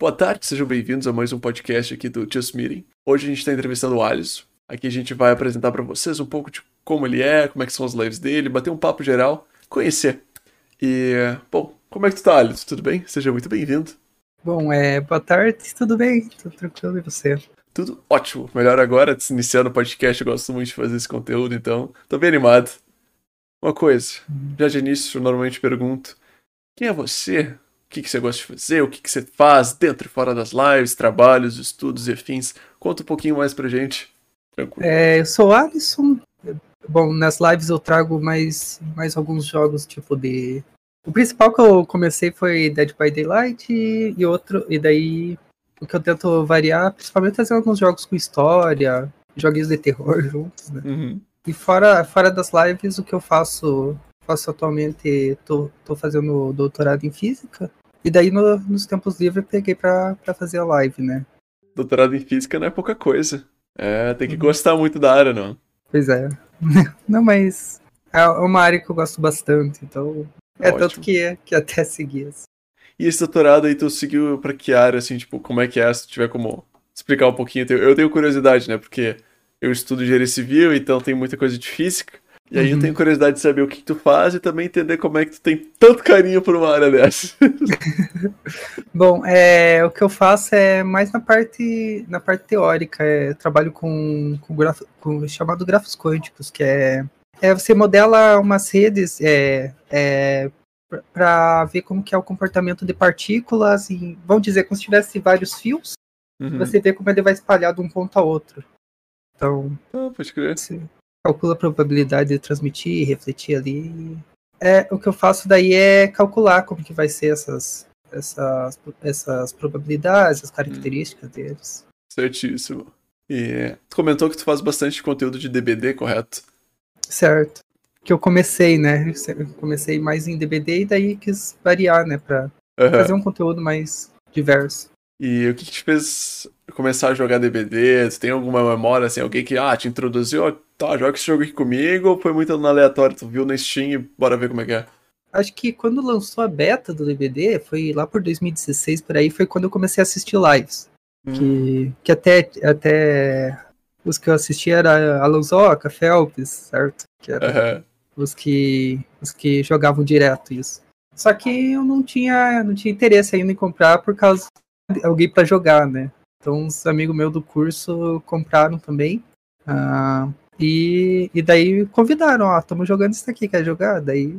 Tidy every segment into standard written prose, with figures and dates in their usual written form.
Boa tarde, sejam bem-vindos a mais um podcast aqui do Just Meeting. Hoje a gente está entrevistando o Alisson. Aqui a gente vai apresentar para vocês um pouco de como ele é, como é que são as lives dele, bater um papo geral, conhecer. E, bom, como é que tu tá, Alisson? Tudo bem? Seja muito bem-vindo. Bom, boa tarde, tudo bem? Tudo tranquilo, e você? Tudo ótimo. Melhor agora, iniciando o podcast, eu gosto muito de fazer esse conteúdo, então tô bem animado. Uma coisa, já de início, eu normalmente pergunto, quem é você? O que você gosta de fazer? O que você faz dentro e fora das lives, trabalhos, estudos e afins? Conta um pouquinho mais pra gente. Tranquilo. Eu sou o Alisson. Bom, nas lives eu trago mais alguns jogos, tipo de... O principal que eu comecei foi Dead by Daylight e outro... E daí, o que eu tento variar, principalmente trazendo alguns jogos com história, joguinhos de terror juntos, né? Uhum. E fora das lives, o que eu faço atualmente, tô fazendo doutorado em física. E daí, nos tempos livres, eu peguei pra fazer a live, né? Doutorado em física não é pouca coisa. Tem que gostar muito da área, não? Pois é. Não, mas é uma área que eu gosto bastante, então... Ótimo. Tanto que até segui. Assim. E esse doutorado aí, tu seguiu pra que área, assim, tipo, como é que é? Se tu tiver como explicar um pouquinho. Eu tenho curiosidade, né? Porque eu estudo engenharia civil, então tem muita coisa de física. E aí eu tenho curiosidade de saber o que tu faz e também entender como é que tu tem tanto carinho por uma área dessa. Bom, o que eu faço é mais na parte teórica. Eu trabalho com o chamado grafos quânticos, que é você modela umas redes para ver como que é o comportamento de partículas. E, vamos dizer, como se tivesse vários fios, você vê como ele vai espalhar de um ponto a outro. Então... Ah, pode crer. Assim, calcula a probabilidade de transmitir, refletir ali. O que eu faço daí é calcular como que vai ser essas probabilidades, as características deles. Certíssimo. E tu comentou que tu faz bastante conteúdo de DBD, correto? Certo. Que eu comecei, né? Eu comecei mais em DBD e daí quis variar, né? Pra fazer um conteúdo mais diverso. E o que te fez começar a jogar DBD? Tu tem alguma memória, assim, alguém que te introduziu? Tá, joga esse jogo aqui comigo, ou foi muito aleatório? Tu viu no Steam e bora ver como é que é? Acho que quando lançou a beta do DBD, foi lá por 2016, por aí, foi quando eu comecei a assistir lives. Que até os que eu assisti era Alonsoca, Felps, certo? Que eram os que jogavam direto isso. Só que eu não tinha interesse ainda em comprar por causa alguém pra jogar, né? Então uns amigos meus do curso compraram também. E daí convidaram, tamo jogando isso daqui, quer jogar? Daí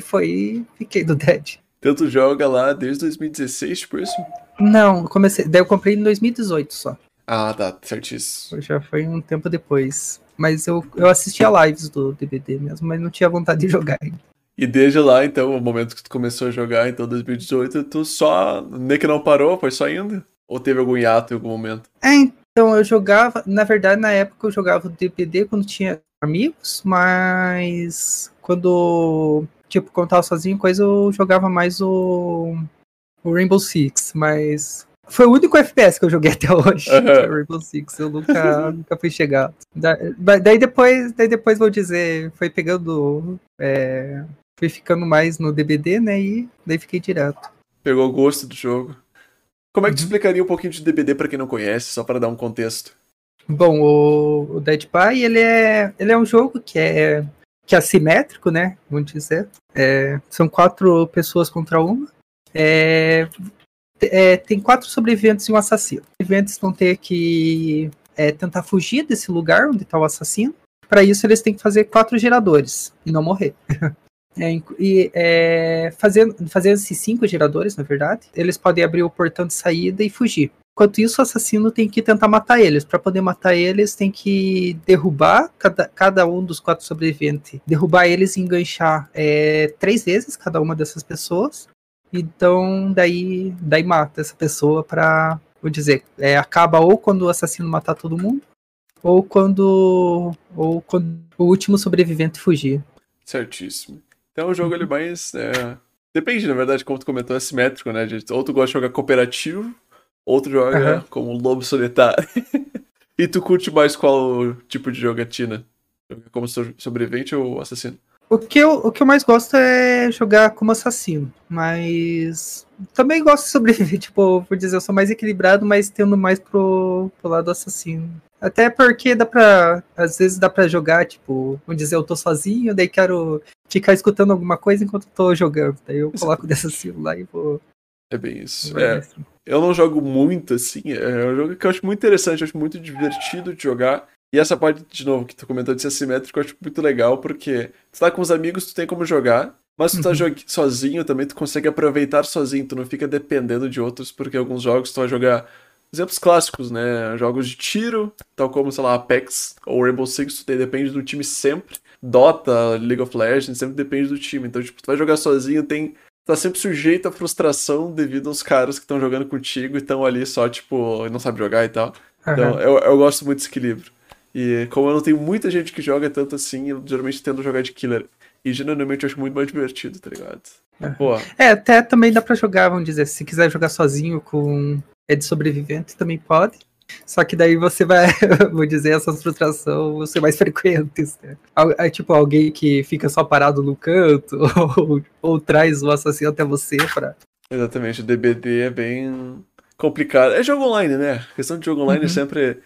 foi, fiquei do Dead. Então tu joga lá desde 2016, tipo isso? Não, eu comprei em 2018 só. Ah, tá, certíssimo. Já foi um tempo depois. Mas eu assistia lives do DBD mesmo, mas não tinha vontade de jogar ainda. E desde lá, então, o momento que tu começou a jogar, então, 2018, tu só... Nem que não parou, foi só indo? Ou teve algum hiato em algum momento? Então, eu jogava... Na verdade, na época, eu jogava o DBD quando tinha amigos, mas... Quando, tipo, quando tava sozinho, coisa, eu jogava mais o Rainbow Six, mas... Foi o único FPS que eu joguei até hoje, Rainbow Six, eu nunca fui chegar. Daí depois vou dizer, foi pegando... Fui ficando mais no DBD, né, e daí fiquei direto. Pegou o gosto do jogo. Como é que tu explicaria um pouquinho de DBD pra quem não conhece, só pra dar um contexto? Bom, o Dead by, ele é um jogo que é assimétrico, né, vamos dizer. São 4 pessoas contra uma. Tem 4 sobreviventes e um assassino. Os sobreviventes vão ter que tentar fugir desse lugar onde tá o assassino. Para isso, eles têm que fazer 4 geradores e não morrer. Fazendo esses 5 geradores, na verdade, eles podem abrir o portão de saída e fugir. Enquanto isso, o assassino tem que tentar matar eles. Para poder matar eles, tem que derrubar cada um dos 4 sobreviventes. Derrubar eles e enganchar 3 vezes cada uma dessas pessoas. Então, daí mata essa pessoa para, vou dizer, acaba ou quando o assassino matar todo mundo, ou quando o último sobrevivente fugir. Certíssimo. Então o jogo ele mais... Depende, na verdade, como tu comentou, é assimétrico, né, gente? Ou tu gosta de jogar cooperativo, ou tu joga como lobo solitário. E tu curte mais qual tipo de jogatina? Como sobrevivente ou assassino? O que eu mais gosto é jogar como assassino, mas também gosto de sobreviver, tipo, por dizer, eu sou mais equilibrado, mas tendo mais pro lado assassino. Até porque às vezes dá pra jogar, tipo, vamos dizer, eu tô sozinho, daí quero ficar escutando alguma coisa enquanto eu tô jogando, daí eu coloco dessa celular e vou... É bem isso, é. Eu não jogo muito, assim, é um jogo que eu acho muito interessante, eu acho muito divertido de jogar, e essa parte, de novo, que tu comentou de ser assimétrico, eu acho muito legal, porque tu tá com os amigos, tu tem como jogar, mas tu tá sozinho também, tu consegue aproveitar sozinho, tu não fica dependendo de outros, porque alguns jogos tu vai jogar... Exemplos clássicos, né? Jogos de tiro, tal como, sei lá, Apex ou Rainbow Six, depende do time sempre. Dota, League of Legends, sempre depende do time. Então, tipo, tu vai jogar sozinho, tá sempre sujeito à frustração devido aos caras que estão jogando contigo e estão ali só, tipo, não sabe jogar e tal. Uhum. Então, eu gosto muito desse equilíbrio. E como eu não tenho muita gente que joga tanto assim, eu geralmente tento jogar de killer. E geralmente eu acho muito mais divertido, tá ligado? Uhum. É, até também dá pra jogar, vamos dizer, se quiser jogar sozinho com... É de sobrevivente, também pode. Só que daí você vai, vou dizer, essa frustração vão ser mais frequentes, né? É tipo alguém que fica só parado no canto, ou traz o assassino até você pra... Exatamente, o DBD é bem complicado. É jogo online, né? A questão de jogo online sempre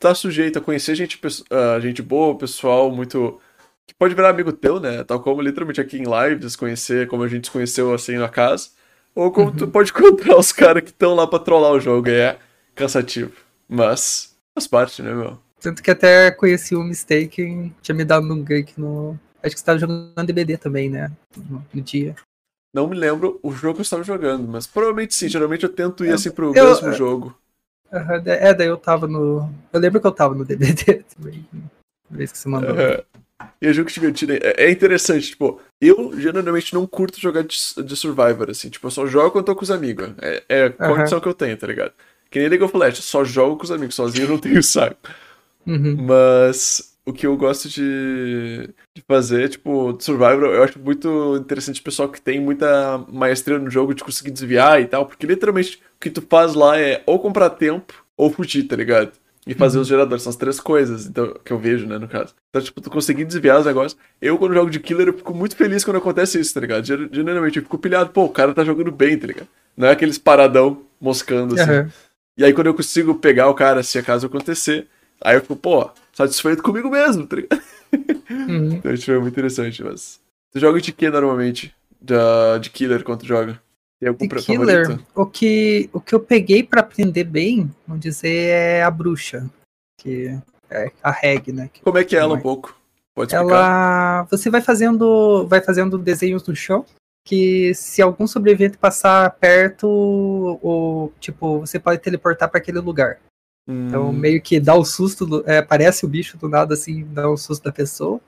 tá sujeito a conhecer gente boa, pessoal muito... Que pode virar amigo teu, né? Tal como literalmente aqui em lives, conhecer como a gente se conheceu assim na casa. Ou como tu pode encontrar os caras que estão lá pra trollar o jogo, é cansativo. Mas faz parte, né, meu? Tanto que até conheci o Mistaken, tinha me dado um gank no... Acho que você tava jogando DBD também, né? No dia. Não me lembro o jogo que eu estava jogando, mas provavelmente sim. Geralmente eu tento ir assim pro mesmo jogo. É, daí eu tava no... Eu lembro que eu tava no DBD também. Na vez que você mandou. E o jogo que divertido é interessante, tipo, eu geralmente não curto jogar de Survivor, assim, tipo, eu só jogo quando tô com os amigos, é a condição que eu tenho, tá ligado? Que nem League of Legends, só jogo com os amigos, sozinho eu não tenho saco. Mas o que eu gosto de fazer, tipo, de Survivor, eu acho muito interessante o pessoal que tem muita maestria no jogo de conseguir desviar e tal, porque literalmente o que tu faz lá é ou comprar tempo ou fugir, tá ligado? E fazer os geradores, são as três coisas então, que eu vejo, né, no caso. Então, tipo, tu conseguir desviar os negócios. Eu, quando jogo de killer, eu fico muito feliz quando acontece isso, tá ligado? Geralmente, eu fico pilhado, pô, o cara tá jogando bem, tá ligado? Não é aqueles paradão, moscando, assim. E aí, quando eu consigo pegar o cara, se acaso acontecer, aí eu fico, pô, satisfeito comigo mesmo, tá ligado? Então, isso foi muito interessante, mas... Tu joga de que, normalmente? De killer, quando tu joga? De killer, o que eu peguei pra aprender bem, vamos dizer, é a bruxa, que é a Reg, né? Como é que é ela um pouco? Pode explicar. Ela, você vai fazendo desenhos no chão, que se algum sobrevivente passar perto, ou tipo, você pode teleportar pra aquele lugar. Então meio que dá um susto, aparece o bicho do nada assim, dá um susto da pessoa.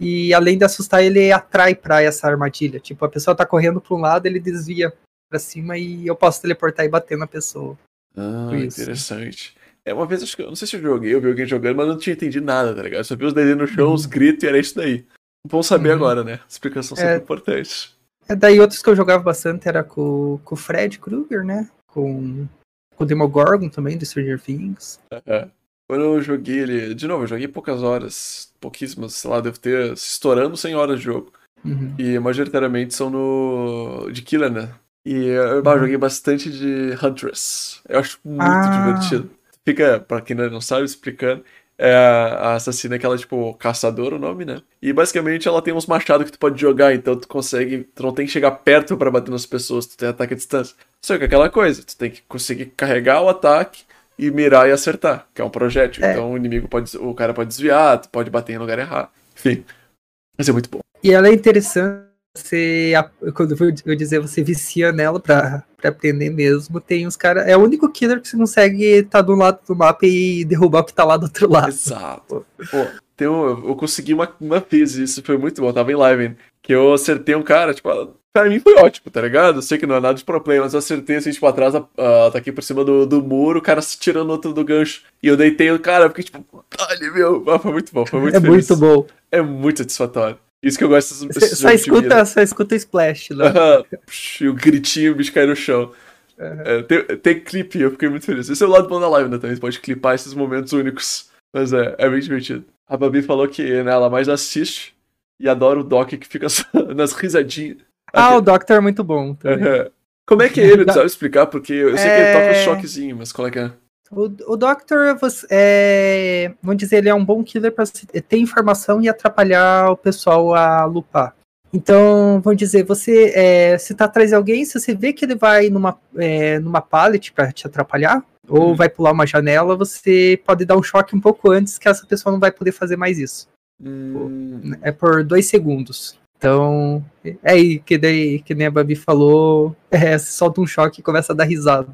E além de assustar, ele atrai pra essa armadilha. Tipo, a pessoa tá correndo pra um lado, ele desvia pra cima e eu posso teleportar e bater na pessoa. Ah, interessante. É, uma vez, acho que, não sei se eu vi alguém jogando, mas não tinha entendido nada, tá ligado? Eu só vi os desenhos no chão, os gritos, e era isso daí. Bom saber agora, né? Explicação sempre importante. Daí outros que eu jogava bastante era com o Fred Krueger, né? Com o Demogorgon também, do Stranger Things. Quando eu joguei ele, de novo, eu joguei poucas horas, pouquíssimas, sei lá, devo ter estourando 100 horas de jogo. E majoritariamente são no... de killer, né? E eu joguei bastante de Huntress. Eu acho muito divertido. Fica, pra quem não sabe, explicando, a assassina é aquela, tipo, caçadora, o nome, né? E basicamente ela tem uns machados que tu pode jogar, então tu não tem que chegar perto pra bater nas pessoas, tu tem ataque à distância. Só que é aquela coisa, tu tem que conseguir carregar o ataque e mirar e acertar, que é um projétil. Então o cara pode desviar, tu pode bater em lugar errado. Enfim, isso é muito bom. E ela é interessante, quando eu dizer, você vicia nela pra aprender mesmo. Tem uns caras, é o único killer que você consegue estar do lado do mapa e derrubar o que tá lá do outro lado. Exato. Pô, eu consegui uma vez, isso foi muito bom, eu tava em live, hein? Que eu acertei um cara, tipo, pra mim foi ótimo, tá ligado? Eu sei que não é nada de problema, mas eu acertei assim, tipo, atrás, ataquei por cima do muro, o cara se tirando outro do gancho. E eu deitei o cara, fiquei tipo, ali, meu. Ah, foi muito bom, foi muito feliz. É muito bom. É muito satisfatório. Isso que eu gosto desses jogos de mira. Só escuta o splash, né? E o gritinho, o bicho cai no chão. Tem clipe, eu fiquei muito feliz. Esse é o lado bom da live, né? Também você pode clipar esses momentos únicos. Mas é bem divertido. A Babi falou que, né, ela mais assiste E adoro o Doc que fica nas risadinhas. Ah, o Doctor é muito bom também. Uhum. Como é que é ele? Tu sabe explicar? Porque eu sei que ele toca um choquezinho, mas qual é que é? O Doctor, vamos dizer, ele é um bom killer pra ter informação e atrapalhar o pessoal a lupar. Então, vamos dizer, você se tá atrás de alguém, se você vê que ele vai numa pallet pra te atrapalhar, ou vai pular uma janela, você pode dar um choque um pouco antes que essa pessoa não vai poder fazer mais isso. É por 2 segundos. Então, é aí que nem a Babi falou, você solta um choque e começa a dar risada.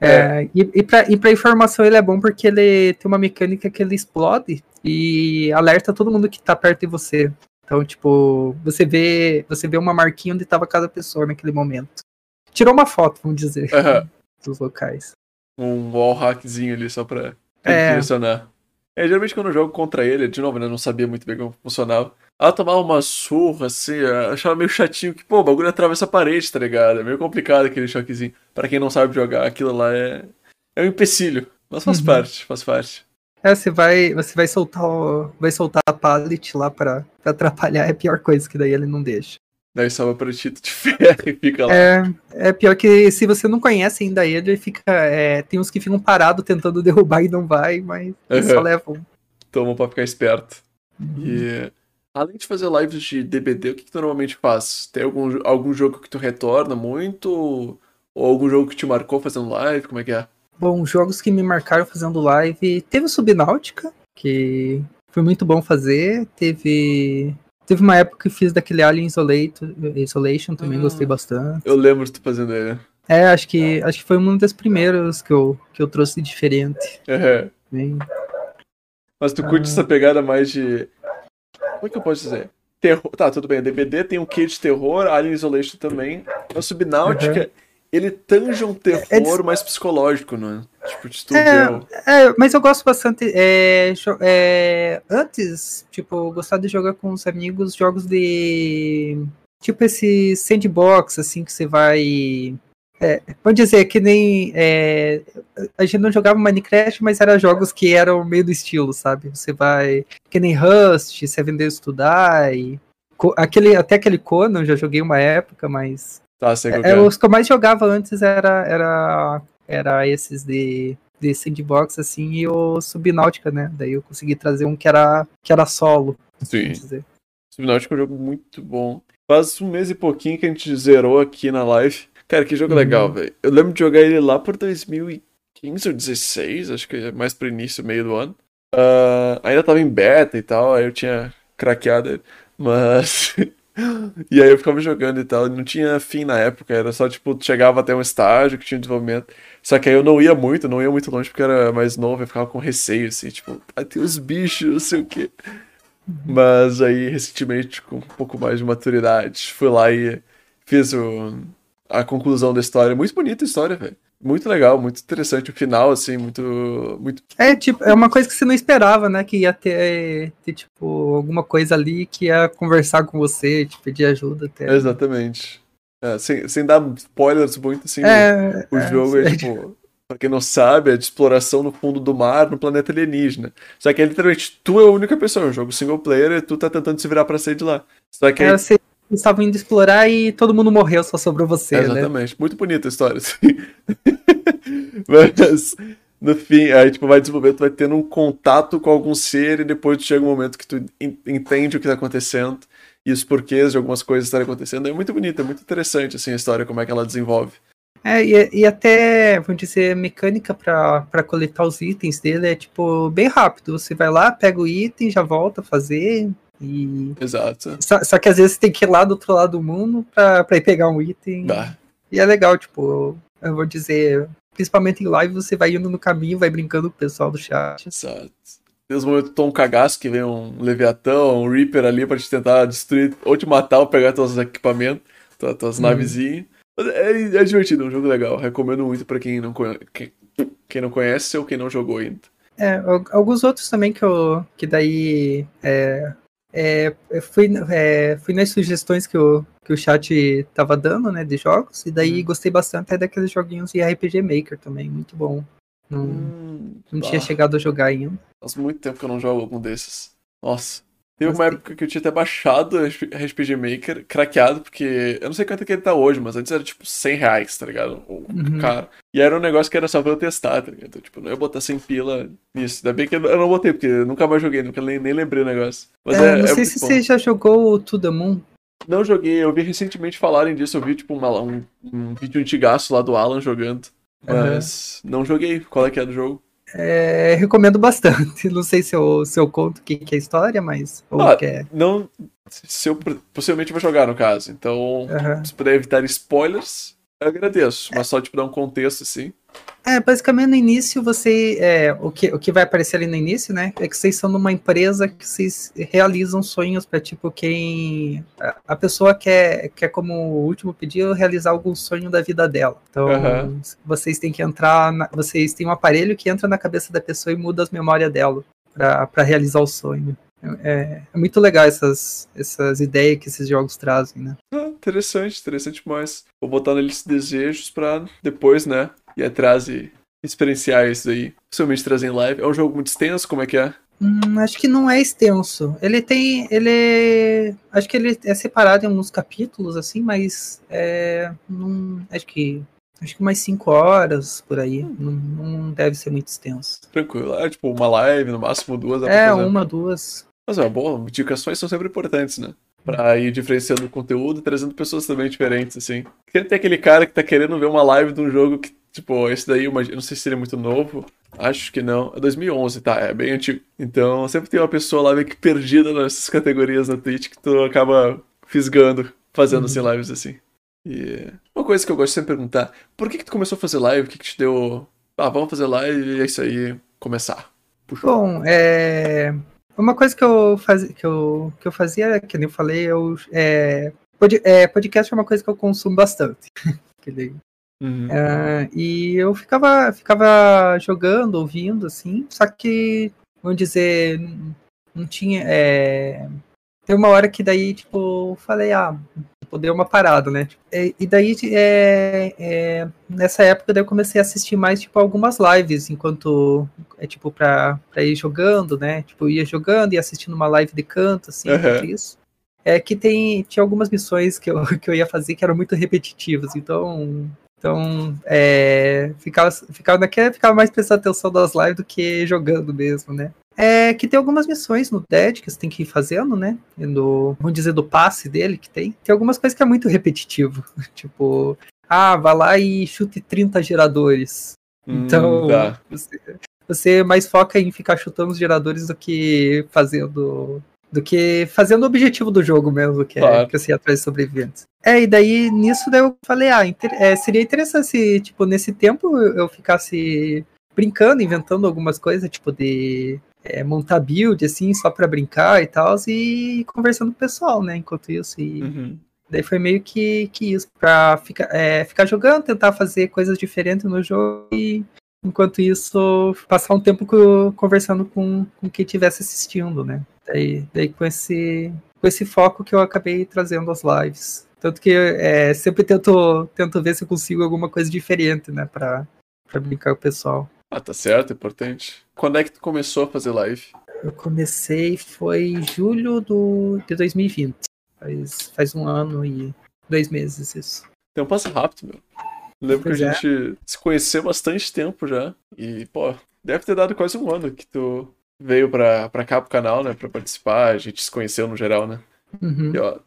E pra informação ele é bom porque ele tem uma mecânica que ele explode e alerta todo mundo que tá perto de você. Então, tipo, você vê uma marquinha onde tava cada pessoa naquele momento. Tirou uma foto, vamos dizer, dos locais. Um wall hackzinho ali só pra impressionar. Geralmente quando eu jogo contra ele, de novo, né, eu não sabia muito bem como funcionava. Ela tomava uma surra, assim, achava meio chatinho que, pô, o bagulho atravessa a parede, tá ligado? É meio complicado aquele choquezinho. Pra quem não sabe jogar, aquilo lá é um empecilho. Mas faz parte, faz parte. Você vai soltar a pallet lá pra atrapalhar, é a pior coisa, que daí ele não deixa. Daí salva pra ti de ferro e fica lá. É pior que se você não conhece ainda ele, fica. Tem uns que ficam parados tentando derrubar e não vai, mas eles só levam. Tomam pra ficar esperto. E além de fazer lives de DBD, o que tu normalmente faz? Tem algum jogo que tu retorna muito? Ou algum jogo que te marcou fazendo live? Como é que é? Bom, jogos que me marcaram fazendo live. Teve o Subnautica, que foi muito bom fazer. Teve uma época que fiz daquele Alien Isolation, também gostei bastante. Eu lembro de tu fazendo ele. Acho que foi um dos primeiros que eu trouxe diferente. Mas tu curte essa pegada mais de... Como é que eu posso dizer? Terror. Tá, tudo bem. DBD tem um quê de terror, Alien Isolation também. A Subnáutica, ele tanja um terror mais psicológico, né? Tipo, de tudo. Mas eu gosto bastante. Antes, tipo, eu gostava de jogar com os amigos jogos de... Tipo, esse sandbox, assim, que você vai... Pode dizer, que nem... a gente não jogava Minecraft, mas eram jogos que eram meio do estilo, sabe? Você vai... Que nem Rust, Seven Days to Die... Até aquele Conan, eu já joguei uma época, mas... Tá, sei qual que é. Os que eu mais jogava antes era esses de sandbox, assim, e o Subnautica, né? Daí eu consegui trazer um que era solo. Sim. Dizer. Subnautica é um jogo muito bom. Faz um mês e pouquinho que a gente zerou aqui na live... Cara, que jogo legal, velho. Eu lembro de jogar ele lá por 2015 ou 2016, acho que é mais pro início, meio do ano. Ainda tava em beta e tal, aí eu tinha craqueado ele. Mas... e aí eu ficava jogando e tal, não tinha fim na época, era só tipo, chegava até um estágio que tinha desenvolvimento. Só que aí eu não ia muito longe porque era mais novo, eu ficava com receio, assim, tipo, até os bichos, não sei o quê. Mas aí, recentemente, com um pouco mais de maturidade, fui lá e fiz a conclusão da história. Muito bonita a história, velho. Muito legal, muito interessante. O final, assim, muito... tipo, é uma coisa que você não esperava, né? Que ia ter tipo, alguma coisa ali que ia conversar com você, te pedir ajuda até. Exatamente. Sem dar spoilers muito, assim, o jogo é, tipo... Pra quem não sabe, é de exploração no fundo do mar, no planeta alienígena. Só que, literalmente, tu é a única pessoa. É um jogo single player e tu tá tentando se virar pra sair de lá. Só que aí... Eles estavam indo explorar e todo mundo morreu, só sobrou você, né? Exatamente. Muito bonita a história, assim. Mas, no fim, aí, tipo, vai desenvolvendo, tu vai tendo um contato com algum ser e depois chega um momento que tu entende o que tá acontecendo e os porquês de algumas coisas estarem acontecendo. É muito bonita, é muito interessante, assim, a história, como é que ela desenvolve. E até, vamos dizer, a mecânica pra coletar os itens dele é, tipo, bem rápido. Você vai lá, pega o item, já volta a fazer... Exato. Só que às vezes você tem que ir lá do outro lado do mundo pra ir pegar um item. E é legal, tipo, eu vou dizer, principalmente em live, você vai indo no caminho, vai brincando com o pessoal do chat. Exato. Tem uns momentos tão cagaço que vem um Leviatão, um Reaper ali pra te tentar destruir, ou te matar, ou pegar teus equipamentos, tuas navezinhas. É divertido, é um jogo legal. Recomendo muito pra quem não conhece ou quem não jogou ainda. Alguns outros também fui nas sugestões que o chat tava dando, né, de jogos, e daí gostei bastante daqueles joguinhos de RPG Maker também, muito bom. Não tinha chegado a jogar ainda. Faz muito tempo que eu não jogo algum desses. Nossa, Teve uma época que eu tinha até baixado RPG Maker, craqueado, porque eu não sei quanto é que ele tá hoje, mas antes era tipo R$100, tá ligado? Cara. E era um negócio que era só pra eu testar, tá ligado? Então, tipo, não ia botar 100 pila nisso. Ainda bem que eu não botei, porque eu nunca mais joguei, nunca nem lembrei o negócio. Mas não sei se você já jogou o To The Moon. Não joguei, eu vi recentemente falarem disso, eu vi tipo um vídeo antigaço lá do Alan jogando. Mas não joguei, qual é que é do jogo? Recomendo bastante. Não sei se eu conto o que é a história, mas... Não, se eu possivelmente vou jogar, no caso. Então, se puder evitar spoilers, eu agradeço. Mas só, tipo, dar um contexto, assim. Basicamente, no início, você... O que vai aparecer ali no início, né? É que vocês são numa empresa que vocês realizam sonhos pra, tipo, quem... A pessoa quer como último pedido, realizar algum sonho da vida dela. Então, vocês têm que entrar... Vocês têm um aparelho que entra na cabeça da pessoa e muda as memórias dela pra realizar o sonho. É muito legal essas ideias que esses jogos trazem, né? Interessante, mas vou botar na lista de desejos pra depois, né, ir atrás e experienciar isso aí. Principalmente trazer em live. É um jogo muito extenso, como é que é? Acho que não é extenso. Acho que ele é separado em alguns capítulos, assim, mas Acho que umas 5 horas por aí. Não deve ser muito extenso. Tranquilo. É tipo uma live, no máximo 2. Duas. Mas é bom, indicações são sempre importantes, né? Pra ir diferenciando o conteúdo e trazendo pessoas também diferentes, assim. Sempre tem aquele cara que tá querendo ver uma live de um jogo que, tipo, esse daí, eu não sei se ele é muito novo. Acho que não. É 2011, tá? É bem antigo. Então, sempre tem uma pessoa lá meio que perdida nessas categorias na Twitch que tu acaba fisgando, fazendo, assim, lives assim. E uma coisa que eu gosto de sempre perguntar, por que tu começou a fazer live? O que te deu... vamos fazer live e é isso aí, começar. Puxou. Bom, uma coisa que eu fazia, era, que nem eu falei, podcast é uma coisa que eu consumo bastante. E eu ficava jogando, ouvindo, assim, só que, vamos dizer, não tinha... Tem uma hora que daí, tipo, falei, deu uma parada, né? E daí, nessa época, daí eu comecei a assistir mais, tipo, algumas lives, enquanto, tipo, pra ir jogando, né? Tipo, ia jogando e assistindo uma live de canto, assim, isso. Que tinha algumas missões que eu ia fazer que eram muito repetitivas, então, ficava mais prestando atenção das lives do que jogando mesmo, né? Que tem algumas missões no Dead que você tem que ir fazendo, né? Vamos dizer, do passe dele que tem. Tem algumas coisas que é muito repetitivo. Tipo, vá lá e chute 30 geradores. Então, tá. Você mais foca em ficar chutando os geradores do que fazendo o objetivo do jogo mesmo, que é que você ia atrás de sobreviventes. E daí, nisso, daí eu falei, seria interessante se, tipo, nesse tempo eu ficasse brincando, inventando algumas coisas, tipo, de... montar build, assim, só pra brincar e tal, e conversando com o pessoal, né, enquanto isso, e daí foi meio que isso, pra ficar jogando, tentar fazer coisas diferentes no jogo, e enquanto isso, passar um tempo conversando com quem estivesse assistindo, né, daí com esse foco que eu acabei trazendo as lives, tanto que sempre tento ver se eu consigo alguma coisa diferente, né, pra brincar com o pessoal. Tá certo, é importante. Quando é que tu começou a fazer live? Eu comecei, foi em julho de 2020. Faz 1 ano e 2 meses isso. O tempo passa rápido, meu. Eu lembro que a gente se conheceu bastante tempo já. E, pô, deve ter dado quase 1 ano que tu veio pra cá pro canal, né? Pra participar, a gente se conheceu no geral, né? E, ó,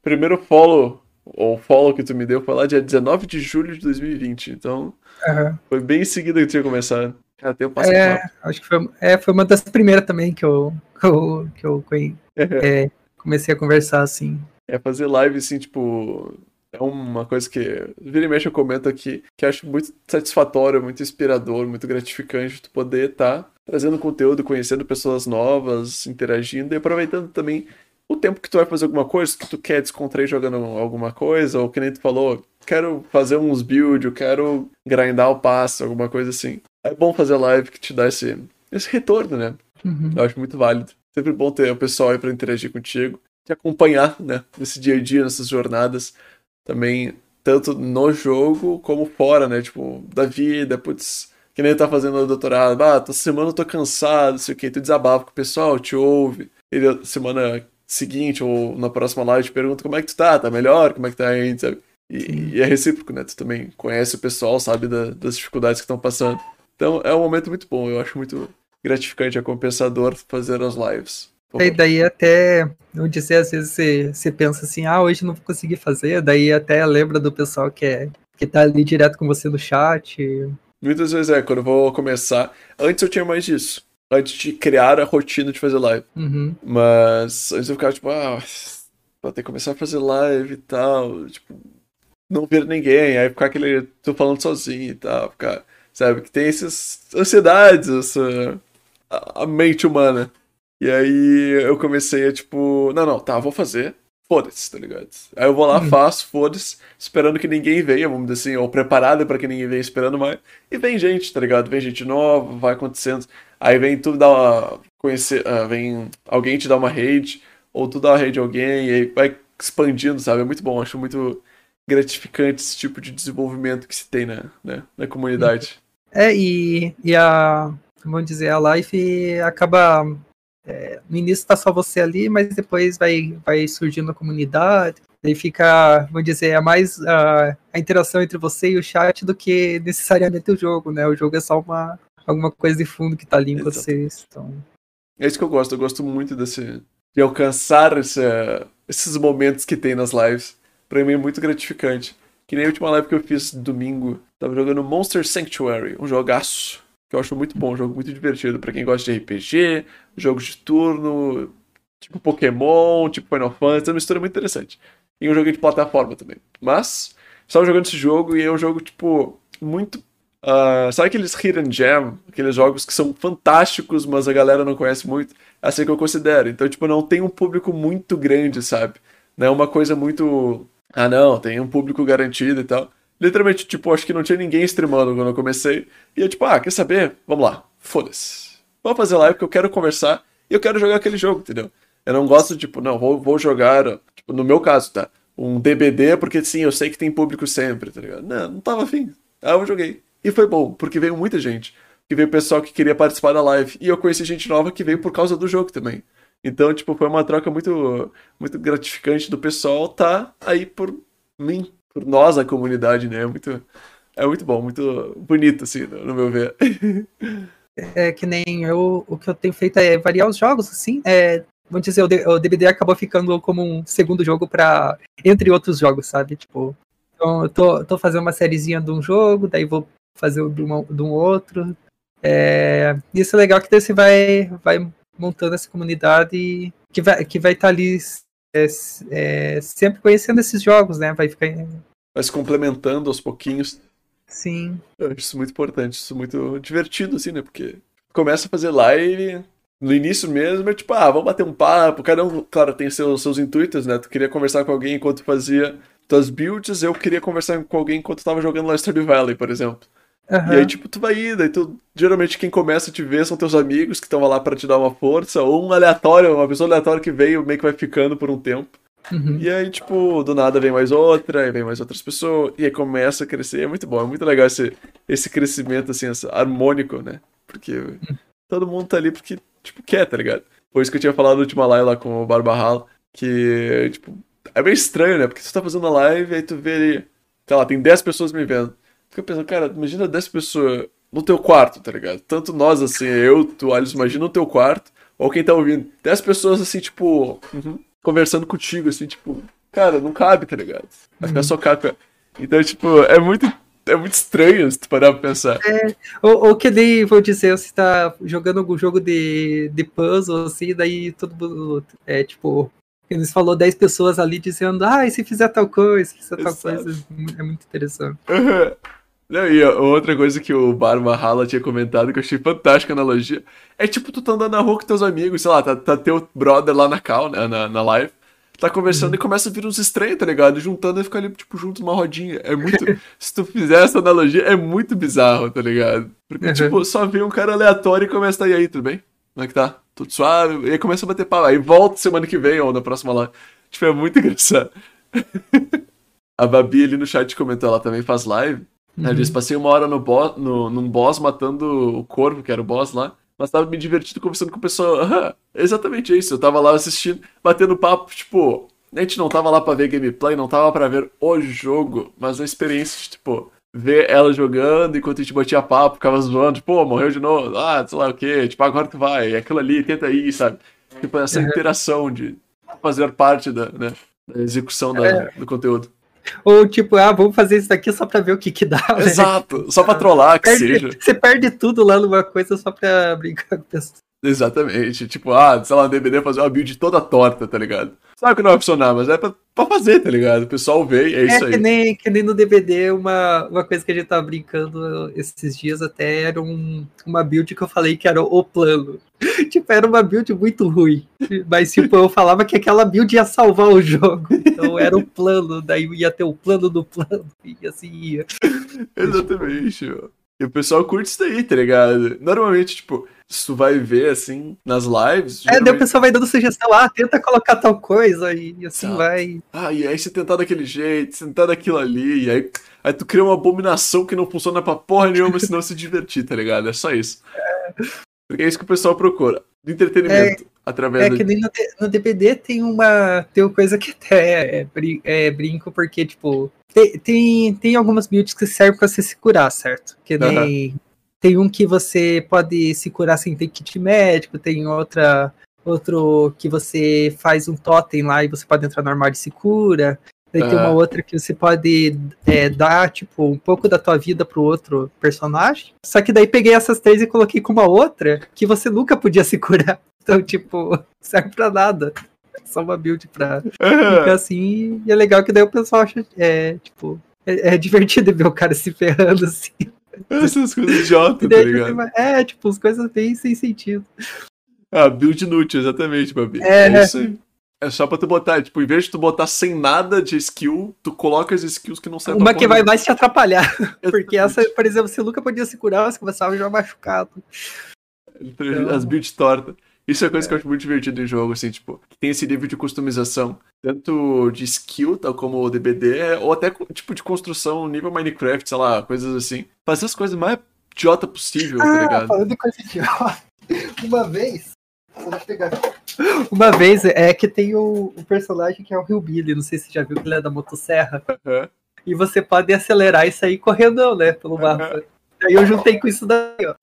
primeiro follow... O follow que tu me deu foi lá dia 19 de julho de 2020, então foi bem em seguida que tinha começado. Até eu passei acho que foi uma das primeiras também que eu comecei a conversar, assim. Fazer live, assim, tipo, é uma coisa que, vira e mexe, eu comento aqui, que eu acho muito satisfatório, muito inspirador, muito gratificante tu poder estar trazendo conteúdo, conhecendo pessoas novas, interagindo e aproveitando também o tempo que tu vai fazer alguma coisa, que tu quer descontrair jogando alguma coisa, ou que nem tu falou, quero fazer uns builds, eu quero grindar o passe, alguma coisa assim. É bom fazer live que te dá esse retorno, né? Eu acho muito válido. Sempre bom ter o pessoal aí pra interagir contigo, te acompanhar, né? Nesse dia a dia, nessas jornadas, também, tanto no jogo como fora, né? Tipo, da vida, putz, Que nem ele tá fazendo no doutorado. Ah, essa semana eu tô cansado, sei o quê. Tu desabafa com o pessoal, te ouve. Ele, semana seguinte ou na próxima live, te pergunta como é que tu tá? Tá melhor? Como é que tá aí, sabe? E é recíproco, né? Tu também conhece o pessoal, sabe das dificuldades que estão passando. Então é um momento muito bom. Eu acho muito gratificante, é compensador fazer as lives. E daí até, eu dizer, às vezes você pensa assim, ah, hoje não vou conseguir fazer. Daí até lembra do pessoal que tá ali direto com você no chat. Muitas vezes quando eu vou começar. Antes eu tinha mais disso. Antes de criar a rotina de fazer live. Uhum. Mas antes eu ficava tipo, vou ter que começar a fazer live e tal. Tipo, não ver ninguém. Aí ficar aquele, tô falando sozinho e tal. Ficar, sabe, que tem essas ansiedades, a mente humana. E aí eu comecei a tipo, não, vou fazer, foda-se, tá ligado? Aí eu vou lá, faço, foda-se, esperando que ninguém venha, vamos dizer assim, ou preparado pra que ninguém venha, esperando mais. E vem gente, tá ligado? Vem gente nova, vai acontecendo. Aí vem tu dar uma, vem alguém te dar uma raid, ou tu dá uma raid a alguém, e aí vai expandindo, sabe? É muito bom, acho muito gratificante esse tipo de desenvolvimento que se tem na comunidade. É, e a, vamos dizer, a live acaba... no início tá só você ali, mas depois vai surgindo a comunidade, aí fica, vamos dizer, é mais a interação entre você e o chat do que necessariamente o jogo, né? O jogo é só alguma coisa de fundo que tá ali em vocês. Então... É isso que eu gosto muito de alcançar esses momentos que tem nas lives. Pra mim é muito gratificante. Que nem a última live que eu fiz domingo, tava jogando Monster Sanctuary, um jogaço. Que eu acho muito bom, um jogo muito divertido pra quem gosta de RPG, jogos de turno, tipo Pokémon, tipo Final Fantasy, é uma história muito interessante. E um jogo de plataforma também. Mas, estava jogando esse jogo e é um jogo, tipo, muito... sabe aqueles Hidden Gem? Aqueles jogos que são fantásticos, mas a galera não conhece muito? É assim que eu considero. Então, tipo, não tem um público muito grande, sabe? Não é uma coisa muito... Ah, não, tem um público garantido e tal... Literalmente, tipo, acho que não tinha ninguém streamando quando eu comecei. E eu, tipo, quer saber? Vamos lá, foda-se. Vou fazer live porque eu quero conversar e eu quero jogar aquele jogo, entendeu? Eu não gosto, tipo, não, vou jogar, tipo, no meu caso, tá? Um DBD, porque sim, eu sei que tem público sempre, tá ligado? Não tava afim. Aí eu joguei. E foi bom, porque veio muita gente. Que veio pessoal que queria participar da live. E eu conheci gente nova que veio por causa do jogo também. Então, tipo, foi uma troca muito, muito gratificante do pessoal tá aí por mim. Por nós, a comunidade, né? É muito bom, muito bonito, assim, no meu ver. É que nem eu... O que eu tenho feito é variar os jogos, assim. Vamos dizer, o DBD acabou ficando como um segundo jogo pra... Entre outros jogos, sabe? Tipo, então, eu tô fazendo uma sériezinha de um jogo, daí vou fazer de um outro. Isso é legal que daí você vai montando essa comunidade que vai estar ali... sempre conhecendo esses jogos, né? Vai se complementando aos pouquinhos. Sim. Eu acho isso muito importante, isso muito divertido, assim, né? Porque começa a fazer live, no início mesmo, é tipo, vamos bater um papo, cada um, claro, tem seus intuitos, né? Tu queria conversar com alguém enquanto fazia tuas builds, eu queria conversar com alguém enquanto tava jogando lá Stardew Valley, por exemplo. Uhum. E aí, tipo, tu vai indo, geralmente quem começa a te ver são teus amigos que estão lá pra te dar uma força, ou um aleatório, uma pessoa aleatória que veio, meio que vai ficando por um tempo. Uhum. E aí, tipo, do nada vem mais outra, e vem mais outras pessoas, e aí começa a crescer. É muito bom, é muito legal esse crescimento, assim, harmônico, né? Porque todo mundo tá ali porque, tipo, quer, tá ligado? Foi isso que eu tinha falado na última live lá com o Barbarral, que, tipo, é meio estranho, né? Porque tu tá fazendo a live, aí tu vê ali, sei lá, tem 10 pessoas me vendo. Fica pensando, cara, imagina 10 pessoas no teu quarto, tá ligado? Tanto nós, assim, eu, tu, Alisson, imagina o teu quarto, ou quem tá ouvindo. 10 pessoas, assim, tipo, conversando contigo, assim, tipo, cara, não cabe, tá ligado? Vai ficar só capa. Então, tipo, é muito estranho se tu parar pra pensar. Ou que nem, vou dizer, você tá jogando algum jogo de puzzle, assim, daí todo mundo, tipo... Eles falou 10 pessoas ali dizendo, e se fizer tal coisa, se fizer tal coisa, é muito interessante. Não, e outra coisa que o Barbarral tinha comentado, que eu achei fantástica a analogia, é tipo, tu tá andando na rua com teus amigos, sei lá, tá teu brother lá na live, tá conversando e começa a vir uns estranhos, tá ligado? Juntando e fica ali, tipo, junto numa rodinha. É muito... Se tu fizer essa analogia, é muito bizarro, tá ligado? Porque, tipo, só vem um cara aleatório e começa a ir aí, tudo bem? Como é que tá? Tudo suave? E aí começa a bater papo. Aí volta semana que vem ou na próxima live. Tipo, é muito engraçado. A Babi ali no chat comentou, ela também faz live. Uhum. Eu passei uma hora num boss matando o corvo, que era o boss lá. Mas tava me divertindo conversando com o pessoal. Aham, exatamente isso. Eu tava lá assistindo, batendo papo, tipo... A gente não tava lá pra ver gameplay, não tava pra ver o jogo. Mas a experiência de, tipo, ver ela jogando enquanto a gente batia papo, ficava zoando. Tipo, pô, morreu de novo. Ah, sei lá o quê. Tipo, agora tu vai. Aquilo ali, tenta aí, sabe? Tipo, essa interação de fazer parte da execução do conteúdo. Ou tipo, ah, vamos fazer isso daqui só pra ver o que dá. Exato, né? Só pra trollar, que seja. Você perde tudo lá numa coisa só pra brincar com o pessoal. Exatamente, tipo, ah, sei lá, DBD fazer uma build toda torta, tá ligado? Sabe que não vai funcionar, mas é pra fazer, tá ligado? O pessoal vê e é isso aí. Que nem no DBD, uma coisa que a gente tava brincando esses dias até era uma build que eu falei que era o plano. Tipo, era uma build muito ruim, mas tipo, eu falava que aquela build ia salvar o jogo, então era o plano, daí ia ter o plano do plano, e assim ia. Exatamente, ó. E o pessoal curte isso daí, tá ligado? Normalmente, tipo, se tu vai ver, assim, nas lives... geralmente... daí o pessoal vai dando sugestão, ah, tenta colocar tal coisa, e assim tá. Vai... Ah, e aí você tentar daquele jeito, tentar daquilo ali, e aí tu cria uma abominação que não funciona pra porra nenhuma, senão se divertir, tá ligado? É só isso. Porque é isso que o pessoal procura, do entretenimento, através do... É que nem no DBD tem uma coisa que até é brinco, porque, tipo... Tem algumas builds que servem pra você se curar, certo? Que nem... Uhum. Tem um que você pode se curar sem ter kit médico, tem outro que você faz um totem lá e você pode entrar no armário e se cura. Daí tem uma outra que você pode dar, tipo, um pouco da tua vida pro outro personagem. Só que daí peguei essas três e coloquei com uma outra que você nunca podia se curar. Então, tipo, não serve pra nada. Só uma build pra ficar assim. E é legal que daí o pessoal acha, tipo... É divertido ver o cara se ferrando, assim. Essas coisas idiotas, tá ligado? Tipo, as coisas bem sem sentido. Ah, build inútil, exatamente, Babi. É isso aí. É só pra tu botar, tipo, em vez de tu botar sem nada de skill, tu coloca as skills que não servem pra porra. Uma que vai mais te atrapalhar. Porque essa, por exemplo, você nunca podia se curar, você começava já machucado. Então... As builds tortas. Isso é coisa que eu acho muito divertido em jogo, assim, tipo, que tem esse nível de customização, tanto de skill, tal como o DBD, ou até, tipo, de construção nível Minecraft, sei lá, coisas assim. Fazer as coisas mais idiota possível, tá ligado? Falando de coisa idiota, uma vez é que tem o personagem que é o Hillbilly, não sei se você já viu, que ele é da motosserra, e você pode acelerar e sair correndo, né, pelo mapa. Aí eu juntei com isso daí, ó.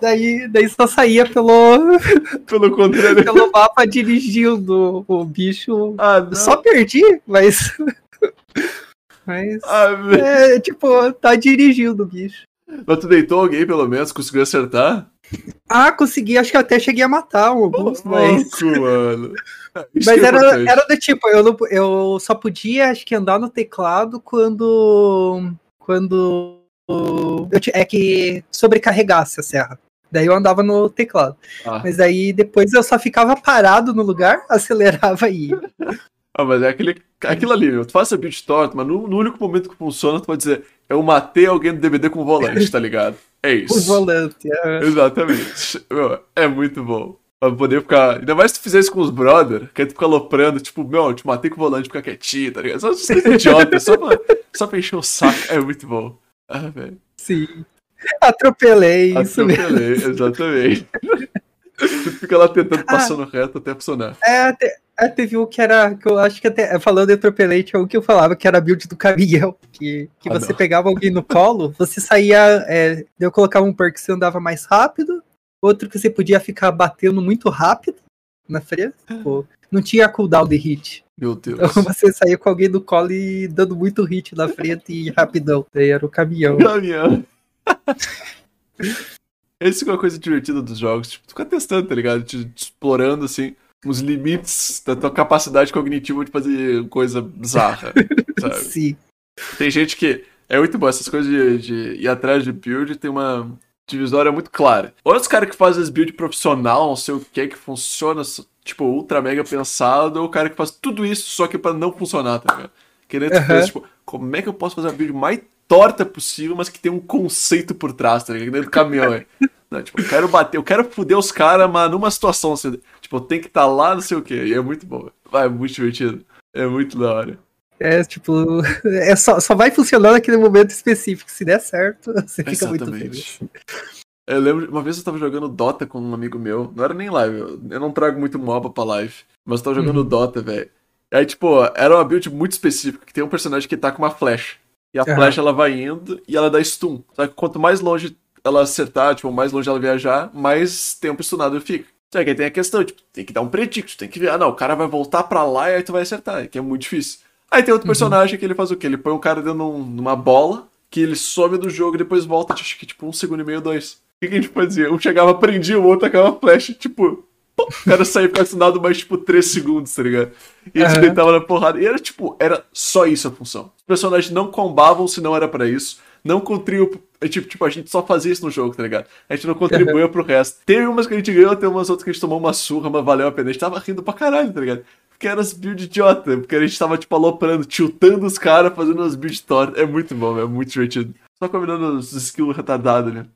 Daí só saía pelo contrário, pelo mapa dirigindo o bicho. Só perdi, mas. Tipo, tá dirigindo o bicho. Mas tu deitou alguém, pelo menos? Conseguiu acertar? Consegui, acho que até cheguei a matar um alguns, mas. Mano. Mas era do tipo, eu só podia, acho que, andar no teclado quando é que sobrecarregasse a serra. Daí eu andava no teclado. Mas aí depois eu só ficava parado no lugar, acelerava e ia. Mas é aquilo ali, meu. Tu faz a build torta, mas no único momento que funciona, tu pode dizer, eu matei alguém do DVD com o volante, tá ligado? É isso. O volante, Exatamente. Meu, é muito bom. Pra poder ficar... Ainda mais se tu fizer isso com os brother, que aí tu fica aloprando, tipo, meu, eu te matei com o volante, fica quietinho, tá ligado? Só você é idiota, só pra encher o saco. É muito bom. Velho. Sim. Atropelei, isso mesmo. Exatamente. Tu fica lá tentando, passando reto até funcionar. Teve um que era, que eu acho que até, falando de atropelei, tinha um que eu falava que era a build do caminhão, que você pegava alguém no colo, você saía, eu colocava um perk que você andava mais rápido, outro que você podia ficar batendo muito rápido na frente, pô. Não tinha cooldown de hit. Meu Deus. Então você saiu com alguém do colo e dando muito hit na frente e rapidão. Daí era o caminhão. Essa é uma coisa divertida dos jogos. Tipo, tu fica testando, tá ligado? Te explorando, assim, os limites da tua capacidade cognitiva de fazer coisa bizarra, sabe? Sim. Tem gente que... É muito bom. Essas coisas de ir atrás de build tem uma divisória muito clara. Olha os caras que fazem as builds profissional, não sei o que funciona... Tipo, ultra mega pensado, ou o cara que faz tudo isso só que pra não funcionar, tá ligado? Querendo fazer, tipo, como é que eu posso fazer a build mais torta possível, mas que tem um conceito por trás, tá ligado? Dentro do caminhão, Não, tipo, eu quero fuder os caras, mas numa situação assim, tipo, eu tenho que estar lá, não sei o quê. E é muito bom, é muito divertido. É muito da hora. É, tipo, só vai funcionar naquele momento específico. Se der certo, você fica muito feliz. Eu lembro, uma vez eu tava jogando Dota com um amigo meu. Não era nem live, eu não trago muito MOBA pra live. Mas eu tava jogando Dota, velho. Aí, tipo, era uma build muito específica, que tem um personagem que tá com uma flecha. E a flecha, ela vai indo e ela dá stun. Só que quanto mais longe ela acertar, tipo, mais longe ela viajar, mais tempo stunado fica. Só que aí tem a questão, tipo, tem que dar um predict, tem que ver, ah, não, o cara vai voltar pra lá e aí tu vai acertar, que é muito difícil. Aí tem outro personagem que ele faz o quê? Ele põe um cara dentro de uma bola, que ele some do jogo e depois volta, acho que tipo 1,5 segundos. O que a gente fazia? Um chegava, prendia, o outro tacava a flecha, tipo... Pô, o cara saía por assinado mais, tipo, 3 segundos, tá ligado? E eles deitavam na porrada. E era, tipo, era só isso a função. Os personagens não combavam se não era pra isso. Não contribuíam... Tipo, a gente só fazia isso no jogo, tá ligado? A gente não contribuía pro resto. Teve umas que a gente ganhou, tem umas outras que a gente tomou uma surra, mas valeu a pena. A gente tava rindo pra caralho, tá ligado? Porque era as builds idiota. Porque a gente tava, tipo, aloprando, tiltando os caras, fazendo as builds tortas. É muito bom, é muito divertido. Só combinando os skills retardados, né?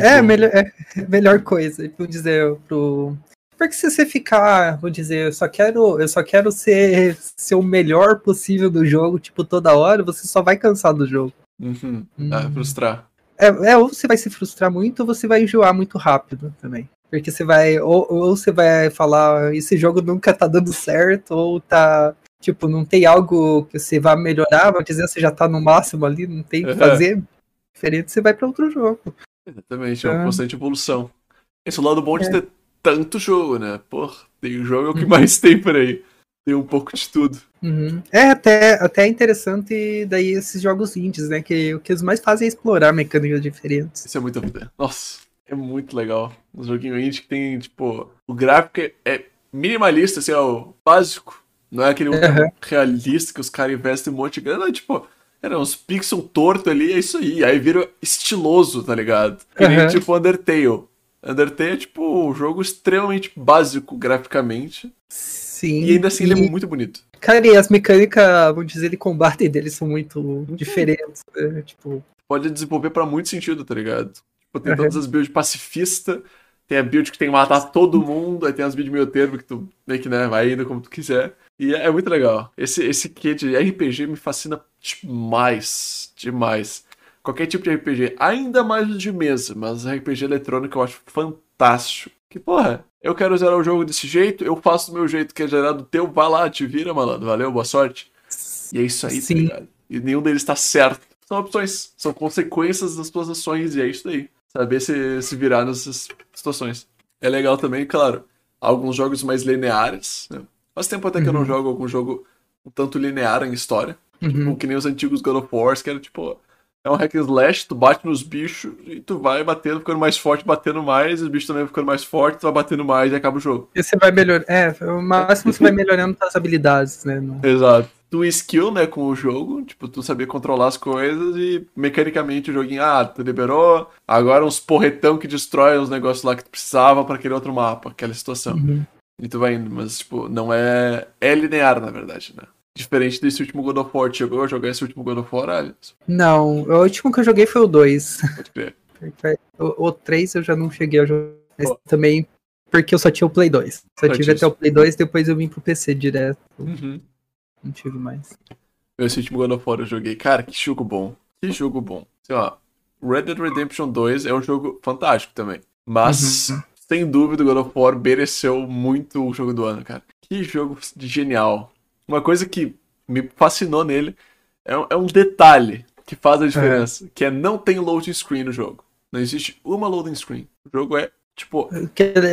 É a melhor coisa, vou dizer, pro... Porque se você ficar, vou dizer, eu só quero ser o melhor possível do jogo, tipo, toda hora, você só vai cansar do jogo. Frustrar. Ou você vai se frustrar muito, ou você vai enjoar muito rápido também. Porque você vai, ou você vai falar, esse jogo nunca tá dando certo, ou tá, tipo, não tem algo que você vai melhorar, vou dizer, você já tá no máximo ali, não tem o que fazer diferente, você vai pra outro jogo. Exatamente, é uma constante evolução. Esse é o lado bom de ter tanto jogo, né? Porra, tem jogo é o que mais tem por aí. Tem um pouco de tudo. É até interessante daí esses jogos indies, né? Que o que eles mais fazem é explorar mecânicas diferentes. Isso é muito foda. Nossa, é muito legal. Um joguinho indie que tem, tipo, o gráfico é minimalista, assim, é o básico. Não é aquele realista que os caras investem um monte de grana, tipo... Era uns pixel torto ali, é isso aí. Aí vira estiloso, tá ligado? Que nem, tipo, Undertale. Undertale é, tipo, um jogo extremamente básico graficamente. Sim. E ainda assim ele é muito bonito. Cara, e as mecânicas, vamos dizer, de combate deles são muito diferentes, né? Tipo... Pode desenvolver pra muito sentido, tá ligado? Tipo, tem todas as builds pacifista, tem a build que tem que matar todo mundo, aí tem as builds meio termo que tu meio que, né, vai indo como tu quiser. E é muito legal. Esse quê de RPG me fascina demais, demais. Qualquer tipo de RPG, ainda mais os de mesa, mas RPG eletrônico eu acho fantástico. Que porra, eu quero zerar o jogo desse jeito, eu faço do meu jeito, que é zerar do teu, vai lá, te vira, malandro, valeu, boa sorte. E é isso aí, tá ligado? E nenhum deles tá certo. São opções, são consequências das tuas ações, e é isso daí. Saber se virar nessas situações. É legal também, claro, alguns jogos mais lineares, né? Faz tempo até que eu não jogo algum jogo um tanto linear em história. Tipo, que nem os antigos God of War, que era tipo... É um hack and slash, tu bate nos bichos e tu vai batendo, ficando mais forte, batendo mais. Os bichos também ficando mais fortes, tu vai batendo mais e acaba o jogo. E você vai melhorando... o máximo você vai melhorando as habilidades, né? Exato. Tu skill, né, com o jogo. Tipo, tu saber controlar as coisas e mecanicamente o joguinho... Ah, tu liberou. Agora uns porretão que destrói os negócios lá que tu precisava pra aquele outro mapa. Aquela situação. E tu vai indo, mas, tipo, não é... É linear, na verdade, né? Diferente desse último God of War. Chegou a jogar esse último God of War, Alisson? Não, o último que eu joguei foi o 2. Pode crer. O 3 eu já não cheguei a jogar. Mas também, porque eu só tinha o Play 2. Tive até o Play 2, depois eu vim pro PC direto. Não tive mais. Esse último God of War eu joguei. Cara, que jogo bom. Que jogo bom. Assim, ó, Red Dead Redemption 2 é um jogo fantástico também. Mas... Sem dúvida, o God of War mereceu muito o jogo do ano, cara. Que jogo genial. Uma coisa que me fascinou nele é um detalhe que faz a diferença, que é não tem loading screen no jogo. Não existe uma loading screen. O jogo é, tipo...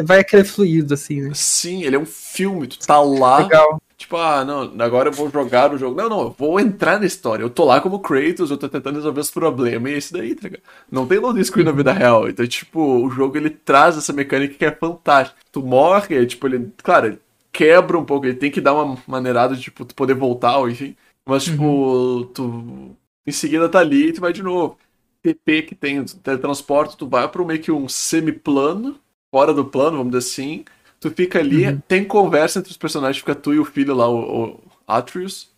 Vai aquele fluido, assim, né? Sim, ele é um filme. Tu tá lá... Legal. Tipo, ah, não, agora eu vou jogar o jogo. Não, eu vou entrar na história. Eu tô lá como Kratos, eu tô tentando resolver os problemas, e é isso daí, tá ligado? Não tem loading screen na vida real. Então, tipo, o jogo, ele traz essa mecânica que é fantástica. Tu morre, tipo, ele, claro, ele quebra um pouco, ele tem que dar uma maneirada de, tipo, tu poder voltar, ou enfim. Mas, tipo, tu em seguida tá ali e tu vai de novo. TP que tem teletransporte, tu vai pro meio que um semiplano, fora do plano, vamos dizer assim. Tu fica ali, tem conversa entre os personagens, fica tu e o filho lá, o Atreus,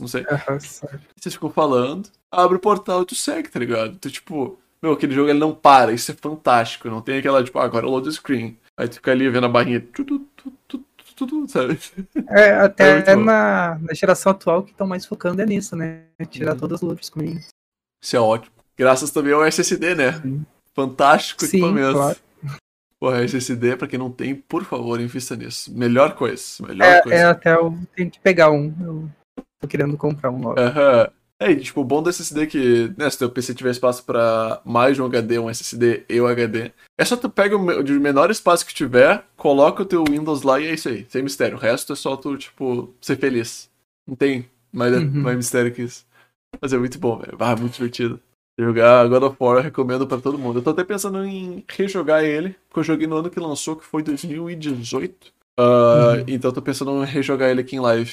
não sei. Vocês ficam falando, abre o portal e tu segue, tá ligado? Tu, tipo, meu, aquele jogo ele não para, isso é fantástico. Não tem aquela, tipo, agora load screen. Aí tu fica ali vendo a barrinha, tudo, sabe? É, até na geração atual que estão mais focando é nisso, né? Tirar todas as loops comigo. Isso é ótimo. Graças também ao SSD, né? Sim. Fantástico equipamento. Claro. Porra, SSD, pra quem não tem, por favor, invista nisso. Melhor coisa. Melhor coisa. É, até eu tenho que pegar um. Eu tô querendo comprar um logo. Aham. É, tipo, o bom do SSD é que, né, se teu PC tiver espaço pra mais de um HD, um SSD e um HD, é só tu pega o de menor espaço que tiver, coloca o teu Windows lá e é isso aí, sem mistério. O resto é só tu, tipo, ser feliz. Não tem mais, mais mistério que isso. Mas é muito bom, velho. Ah, muito divertido. Jogar God of War eu recomendo pra todo mundo. Eu tô até pensando em rejogar ele, porque eu joguei no ano que lançou, que foi 2018. Então eu tô pensando em rejogar ele aqui em live.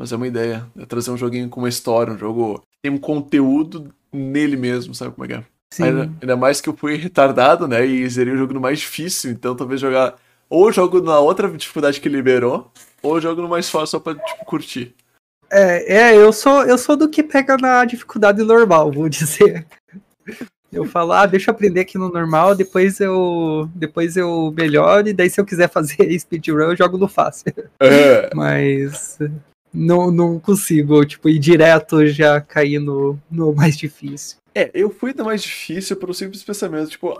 Mas é uma ideia, é trazer um joguinho com uma história, um jogo que tem um conteúdo nele mesmo, sabe como é que é? Sim. Ainda mais que eu fui retardado, né, e zerei o jogo no mais difícil, então talvez jogar ou jogo na outra dificuldade que liberou, ou jogo no mais fácil só pra, tipo, curtir. Eu sou do que pega na dificuldade normal, vou dizer. Eu falo, deixa eu aprender aqui no normal, depois eu melhoro, e daí se eu quiser fazer speedrun, eu jogo no fácil. Mas... Não consigo, tipo, ir direto já cair no mais difícil. É, eu fui no mais difícil pelo simples pensamento, tipo,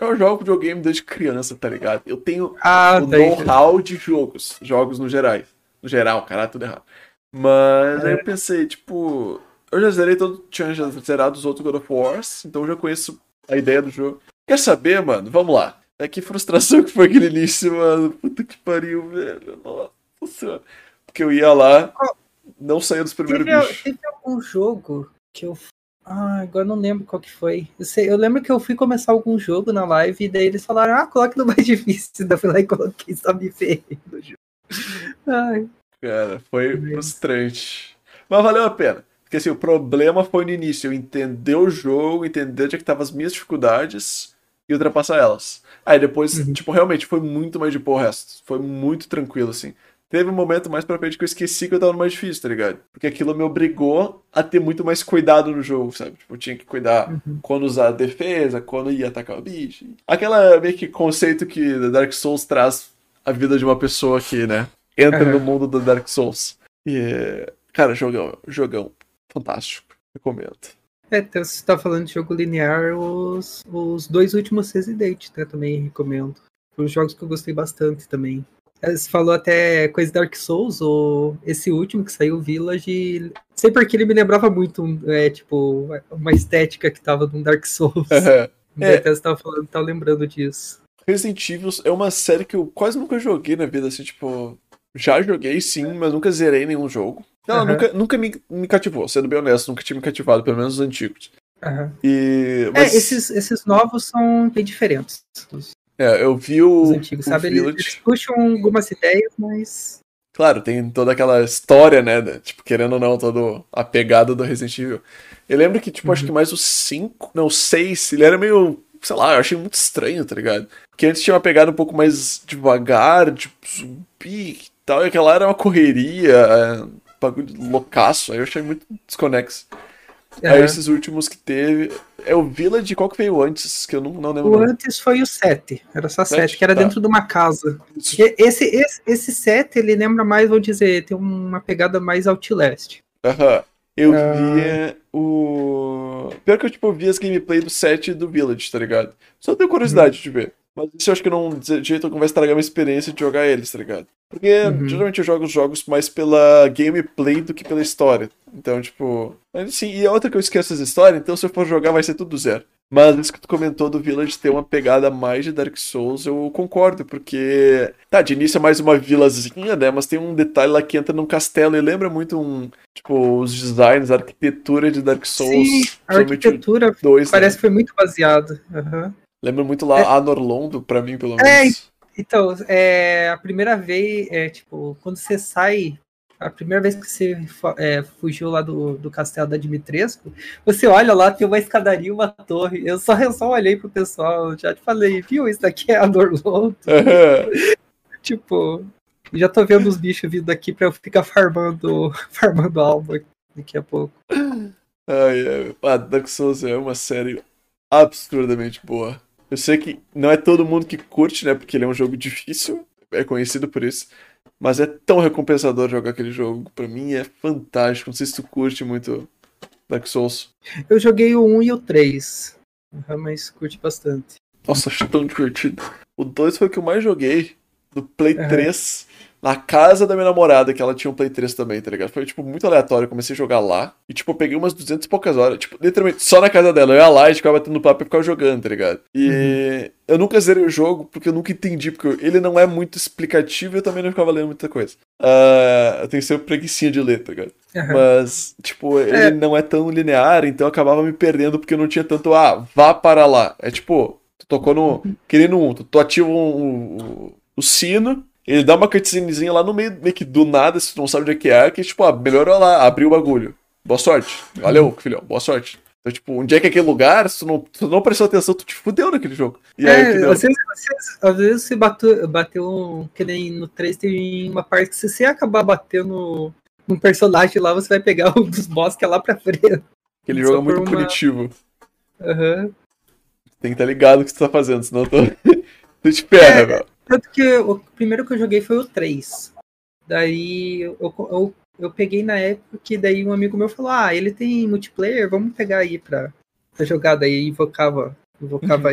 eu jogo videogame desde criança, tá ligado? Eu tenho o know-how de jogos no geral, caralho, tudo errado. Mas aí eu pensei, tipo, eu já zerei tinha já zerado os outros God of War, então eu já conheço a ideia do jogo. Quer saber, mano? Vamos lá. É que frustração que foi aquele início, mano. Puta que pariu, velho. Nossa. Que eu ia lá, não saía dos primeiros bichos. Teve algum jogo que eu... agora não lembro qual que foi. Eu lembro que eu fui começar algum jogo na live e daí eles falaram, coloque no mais difícil. Daí eu fui lá e coloquei, só me ferrei no jogo. Cara, foi frustrante. Mas valeu a pena. Porque assim, o problema foi no início. Eu entender o jogo, entender onde é que estavam as minhas dificuldades e ultrapassar elas. Aí depois, tipo, realmente foi muito mais de boa o resto. Foi muito tranquilo, assim. Teve um momento mais pra frente que eu esqueci que eu tava no mais difícil, tá ligado? Porque aquilo me obrigou a ter muito mais cuidado no jogo, sabe? Tipo, eu tinha que cuidar quando usar a defesa, quando ia atacar o bicho. Aquela meio que conceito que Dark Souls traz a vida de uma pessoa que, né? Entra no mundo do Dark Souls. E, cara, jogão. Fantástico. Recomendo. Então se você tá falando de jogo linear, os dois últimos Resident, né? Também recomendo. Foram jogos que eu gostei bastante também. Você falou até coisa Dark Souls, ou esse último que saiu, Village. Sei porque ele me lembrava muito, tipo, uma estética que tava no Dark Souls. Até você tava lembrando disso. Resident Evil é uma série que eu quase nunca joguei na vida, assim, tipo... Já joguei, sim, mas nunca zerei nenhum jogo. Não, nunca me cativou, sendo bem honesto, nunca tinha me cativado, pelo menos os antigos. Mas... esses novos são bem diferentes. Eu vi os antigos, sabe? Eles puxam algumas ideias, mas... Claro, tem toda aquela história, né? Tipo, querendo ou não, toda a pegada do Resident Evil. Eu lembro que, tipo, acho que mais os 5, não, o 6, ele era meio... Sei lá, eu achei muito estranho, tá ligado? Porque antes tinha uma pegada um pouco mais devagar, tipo, zumbi e tal. E aquela era uma correria, bagulho loucaço. Aí eu achei muito desconexo. Aí esses últimos que teve... É o Village, qual que veio antes? Que eu não lembro. O antes foi o 7. Era só 7, que era dentro de uma casa. Esse 7, ele lembra mais, vou dizer, tem uma pegada mais Outlast. Eu via o... Pior que eu, tipo, vi as gameplays do 7 e do Village, tá ligado? Só tenho curiosidade de ver. Mas isso eu acho que de jeito algum vai estragar minha experiência de jogar eles, tá ligado? Porque, geralmente, eu jogo os jogos mais pela gameplay do que pela história. Então, tipo... Assim, e a outra que eu esqueço essa história, então se eu for jogar vai ser tudo zero. Mas isso que tu comentou do Village ter uma pegada mais de Dark Souls, eu concordo, porque... Tá, de início é mais uma vilazinha, né? Mas tem um detalhe lá que entra num castelo e lembra muito tipo, os designs, a arquitetura de Dark Souls. Sim, a arquitetura 2, parece que foi muito baseado. Lembra muito lá Anor Londo, pra mim, pelo menos. Então, a primeira vez, tipo, quando você sai, a primeira vez que você fugiu lá do castelo da Dimitrescu, você olha lá, tem uma escadaria e uma torre. Eu só olhei pro pessoal, já te falei, viu, isso daqui é Anor Londo. Tipo, já tô vendo os bichos vindo aqui pra eu ficar farmando alma daqui a pouco. Dark Souls é uma série absurdamente boa. Eu sei que não é todo mundo que curte, né? Porque ele é um jogo difícil, é conhecido por isso. Mas é tão recompensador jogar aquele jogo. Pra mim é fantástico. Não sei se tu curte muito Dark Souls. Eu joguei o 1 e o 3. Mas curti bastante. Nossa, acho tão divertido. O 2 foi o que eu mais joguei. Do Play 3. Na casa da minha namorada, que ela tinha um Play 3 também, tá ligado? Foi, tipo, muito aleatório. Eu comecei a jogar lá. E, tipo, eu peguei umas 200 e poucas horas. Tipo, literalmente, só na casa dela. Eu ia lá e ficava batendo papo e ficava jogando, tá ligado? E eu nunca zerei o jogo porque eu nunca entendi. Porque ele não é muito explicativo e eu também não ficava lendo muita coisa. Eu tenho sempre preguicinha de ler, tá ligado? Mas, tipo, ele não é tão linear. Então eu acabava me perdendo porque eu não tinha tanto... Ah, vá para lá. É tipo, tu tocou no... Querendo um... Tu ativa o sino... Ele dá uma cutscenezinha lá no meio que do nada, se tu não sabe onde é, que tipo, ah, melhorou lá, abriu o bagulho. Boa sorte. Valeu, filhão, boa sorte. Então, tipo, onde é que é aquele lugar? Se tu não prestou atenção, tu te fudeu naquele jogo. E aí, às vezes você bateu que nem no 3, tem uma parte que se você acabar batendo um personagem lá, você vai pegar um dos boss que é lá pra frente. Aquele jogo é muito punitivo. Tem que estar ligado no que tu tá fazendo, senão tu te ferra, velho. Tanto que o primeiro que eu joguei foi o 3. Daí eu peguei na época que daí um amigo meu falou, ele tem multiplayer, vamos pegar aí pra jogar. Daí invocava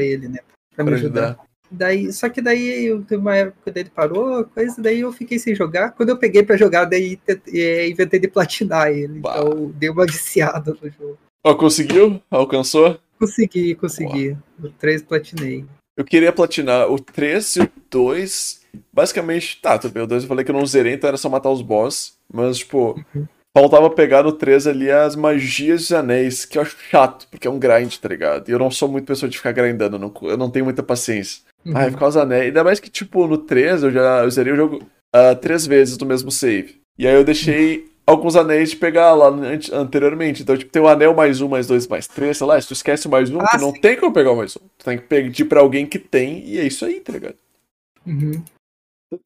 ele, né, pra me ajudar. Daí, só que daí eu teve uma época que ele parou, coisa, daí eu fiquei sem jogar. Quando eu peguei pra jogar, daí inventei de platinar ele. Bah. Então deu uma viciada no jogo. Conseguiu? Alcançou? Consegui. Uau. O 3 platinei. Eu queria platinar o 3 e o 2, basicamente, tudo bem, o 2 eu falei que eu não zerei, então era só matar os boss, mas, tipo, faltava pegar no 3 ali as magias dos anéis, que eu acho chato, porque é um grind, tá ligado? E eu não sou muito pessoa de ficar grindando, eu não tenho muita paciência. Ficar os anéis, ainda mais que, tipo, no 3 eu zerei o jogo 3 vezes do mesmo save, e aí eu deixei alguns anéis de pegar lá anteriormente. Então, tipo, tem o anel +1, +2, +3, sei lá. Se tu esquece +1, tu não tem como pegar o +1. Tu tem que pedir pra alguém que tem, e é isso aí, tá ligado?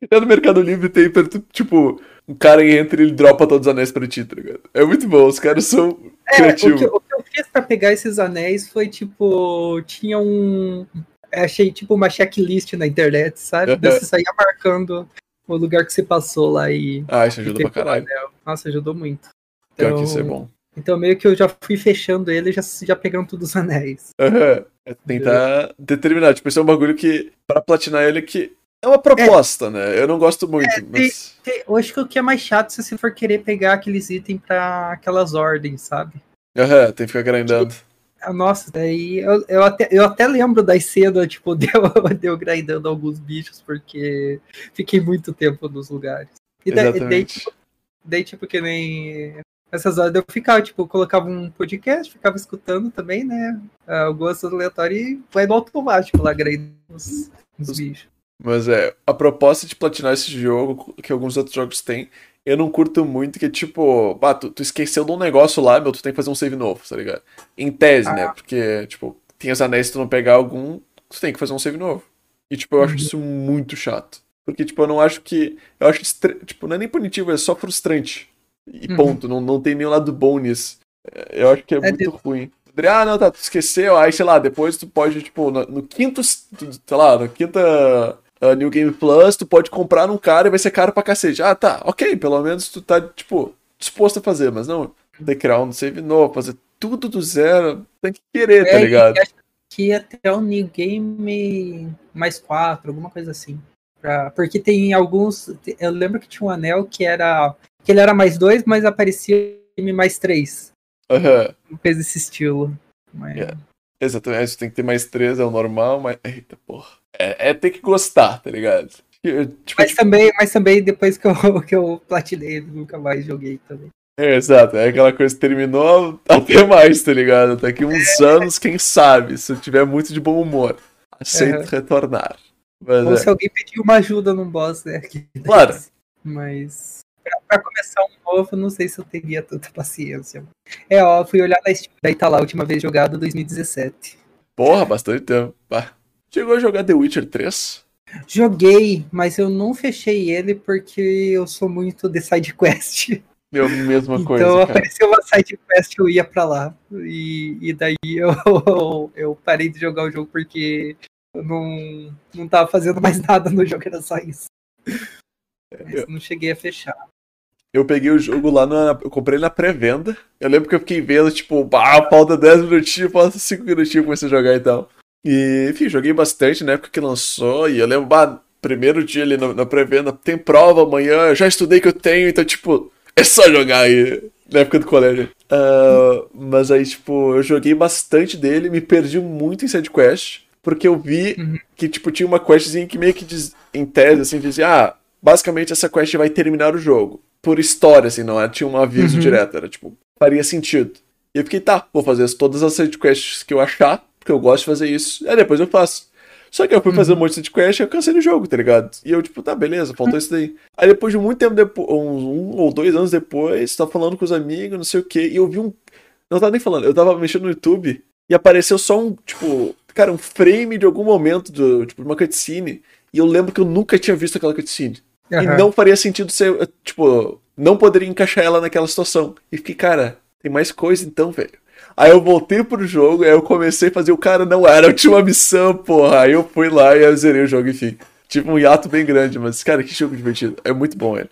Até no Mercado Livre tem, tipo, um cara entra e ele dropa todos os anéis pra ti, tá ligado? É muito bom, os caras são criativos. O que eu fiz pra pegar esses anéis foi, tipo, tinha um... Achei, tipo, uma checklist na internet, sabe? Você saía marcando... O lugar que você passou lá e... isso ajuda pra caralho. Nossa, ajudou muito. Então, pior que isso é bom. Então meio que eu já fui fechando ele e já pegando todos os anéis. É tentar determinar. Tipo, esse é um bagulho que, pra platinar ele, que é uma proposta, né? Eu não gosto muito, mas... eu acho que o que é mais chato se você for querer pegar aqueles itens pra aquelas ordens, sabe? Tem que ficar grindando. Nossa, daí... Eu até lembro das cenas, tipo, de eu grindando alguns bichos, porque fiquei muito tempo nos lugares. E daí, tipo, que nem... Essas horas eu ficava, tipo, colocava um podcast, ficava escutando também, né? Algumas aleatórias e vai no automático lá, grindando os bichos. Mas a proposta de platinar esse jogo, que alguns outros jogos têm, eu não curto muito, que é tipo... tu esqueceu de um negócio lá, meu, tu tem que fazer um save novo, tá ligado? Em tese, né? Porque, tipo, tem os anéis, se tu não pegar algum, tu tem que fazer um save novo. E, tipo, eu acho isso muito chato. Porque, tipo, eu não acho que... Eu acho que, tipo, não é nem punitivo, é só frustrante. E ponto, não tem nenhum lado bom nisso. Eu acho que é muito ruim. Não, tu esqueceu, aí, sei lá, depois tu pode, tipo, no quinto... Sei lá, na quinta... New Game Plus, tu pode comprar num cara e vai ser caro pra cacete. Ok, pelo menos tu tá, tipo, disposto a fazer, mas não tem que criar um save novo, fazer tudo do zero, tem que querer, tá ligado? Acho que ia ter um New Game +4, alguma coisa assim. Porque tem alguns... Eu lembro que tinha um anel que era... Que ele era +2, mas aparecia +3. Não fez esse estilo. Mas... Exatamente, tem que ter +3, é o normal, mas... Eita, porra. Ter que gostar, tá ligado? Tipo, mas também depois que eu platinei, nunca mais joguei também. Exato, é aquela coisa que terminou até mais, tá ligado? Daqui uns anos, quem sabe, se eu tiver muito de bom humor, aceito retornar. Mas, ou se alguém pedir uma ajuda num boss, né? Claro. Mas pra começar um novo, não sei se eu teria tanta paciência. Fui olhar na Steam, daí tá lá, a última vez jogado, 2017. Porra, bastante tempo. Chegou a jogar The Witcher 3? Joguei, mas eu não fechei ele porque eu sou muito de sidequest. Eu mesma então, coisa, então apareceu uma sidequest, eu ia pra lá. E daí eu parei de jogar o jogo porque eu não tava fazendo mais nada no jogo, era só isso. Mas não cheguei a fechar. Eu peguei o jogo lá, eu comprei na pré-venda. Eu lembro que eu fiquei vendo, tipo, falta 10 minutinhos, falta 5 minutinhos, comecei a jogar e tal. E, enfim, joguei bastante na época que lançou. E eu lembro, primeiro dia ali na pré-venda, tem prova amanhã, eu já estudei que eu tenho, então, tipo, é só jogar aí. Na época do colégio. Mas aí, tipo, eu joguei bastante dele, me perdi muito em sidequest, porque eu vi que, tipo, tinha uma questzinha que meio que diz, em tese, assim, dizia, basicamente essa quest vai terminar o jogo. Por história, assim, não era, tinha um aviso direto, era, tipo, faria sentido. E eu fiquei, tá, vou fazer todas as sidequests que eu achar, porque eu gosto de fazer isso, aí depois eu faço. Só que eu fui fazer um monte de sidequest e eu cansei do jogo, tá ligado? E eu, tipo, tá, beleza, faltou isso daí. Aí depois de muito tempo depois, uns 1 ou 2 anos depois, tava falando com os amigos, não sei o quê, e eu vi um... Não tava nem falando, eu tava mexendo no YouTube e apareceu só um, tipo, cara, um frame de algum momento, tipo, de uma cutscene. E eu lembro que eu nunca tinha visto aquela cutscene. E não faria sentido ser, tipo, não poderia encaixar ela naquela situação. E fiquei, cara, tem mais coisa então, velho. Aí eu voltei pro jogo, aí eu comecei a fazer o cara, não era a última missão, porra. Aí eu fui lá e eu zerei o jogo, enfim. Tive um hiato bem grande, mas, cara, que jogo divertido. É muito bom ele.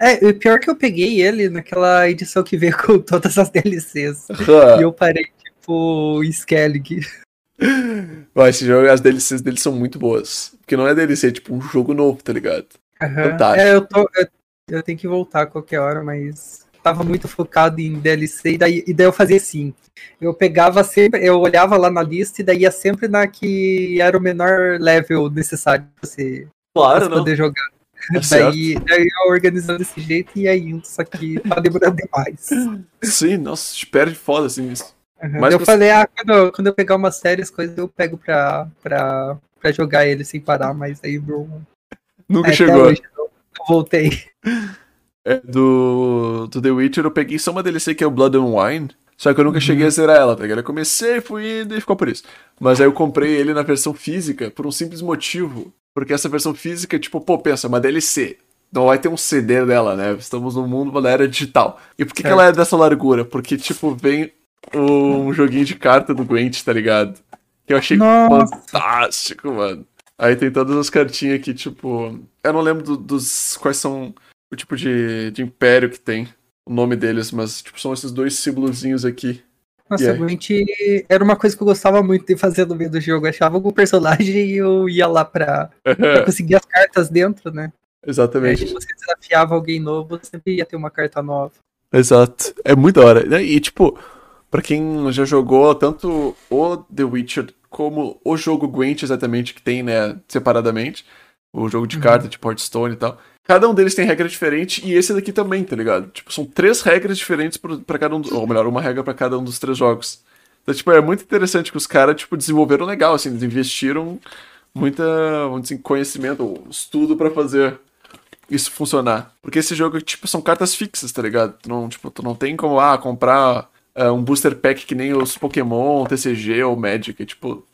É, o pior que eu peguei ele naquela edição que veio com todas as DLCs. E eu parei, tipo, em Skellig. Esse jogo, as DLCs dele são muito boas. Porque não é DLC, é tipo um jogo novo, tá ligado? Fantástico. Eu tenho que voltar a qualquer hora, mas... tava muito focado em DLC, e daí eu fazia assim, eu pegava sempre, eu olhava lá na lista, e daí ia sempre na que era o menor level necessário pra você poder jogar. Daí eu organizando desse jeito, e aí isso aqui tá demorando demais. Sim, nossa, te perde foda assim isso. Mas eu falei, quando eu pegar umas sérias coisas, eu pego pra jogar ele sem parar, mas aí, bro... Nunca chegou. Hoje, eu voltei. Do The Witcher eu peguei só uma DLC que é o Blood and Wine, só que eu nunca cheguei a zerar ela, tá ligado? Eu comecei, fui indo e ficou por isso. Mas aí eu comprei ele na versão física por um simples motivo, porque essa versão física, tipo, pô, pensa, uma DLC, não vai ter um CD dela, né? Estamos no mundo da era digital. E por que ela é dessa largura? Porque, tipo, vem um joguinho de carta do Gwent, tá ligado? Que eu achei fantástico, mano. Aí tem todas as cartinhas que, tipo, eu não lembro dos quais são... o tipo de império que tem o nome deles, mas tipo, são esses dois símbolozinhos aqui. Nossa, realmente era uma coisa que eu gostava muito de fazer no meio do jogo. Eu achava algum personagem e eu ia lá pra conseguir as cartas dentro, né? Exatamente. Aí, se você desafiava alguém novo, você sempre ia ter uma carta nova. Exato. É muito da hora. E tipo, pra quem já jogou tanto o The Witcher como o jogo Gwent, exatamente, que tem, né, separadamente, o jogo de carta, tipo Hearthstone e tal... cada um deles tem regra diferente, e esse daqui também, tá ligado? Tipo, são 3 regras diferentes pra cada um... ou melhor, uma regra pra cada um dos 3 jogos. Então, tipo, é muito interessante que os caras, tipo, desenvolveram legal, assim. Eles investiram muito conhecimento, estudo pra fazer isso funcionar. Porque esse jogo, tipo, são cartas fixas, tá ligado? Tu não tem como, comprar um booster pack que nem os Pokémon, TCG ou Magic. É, tipo,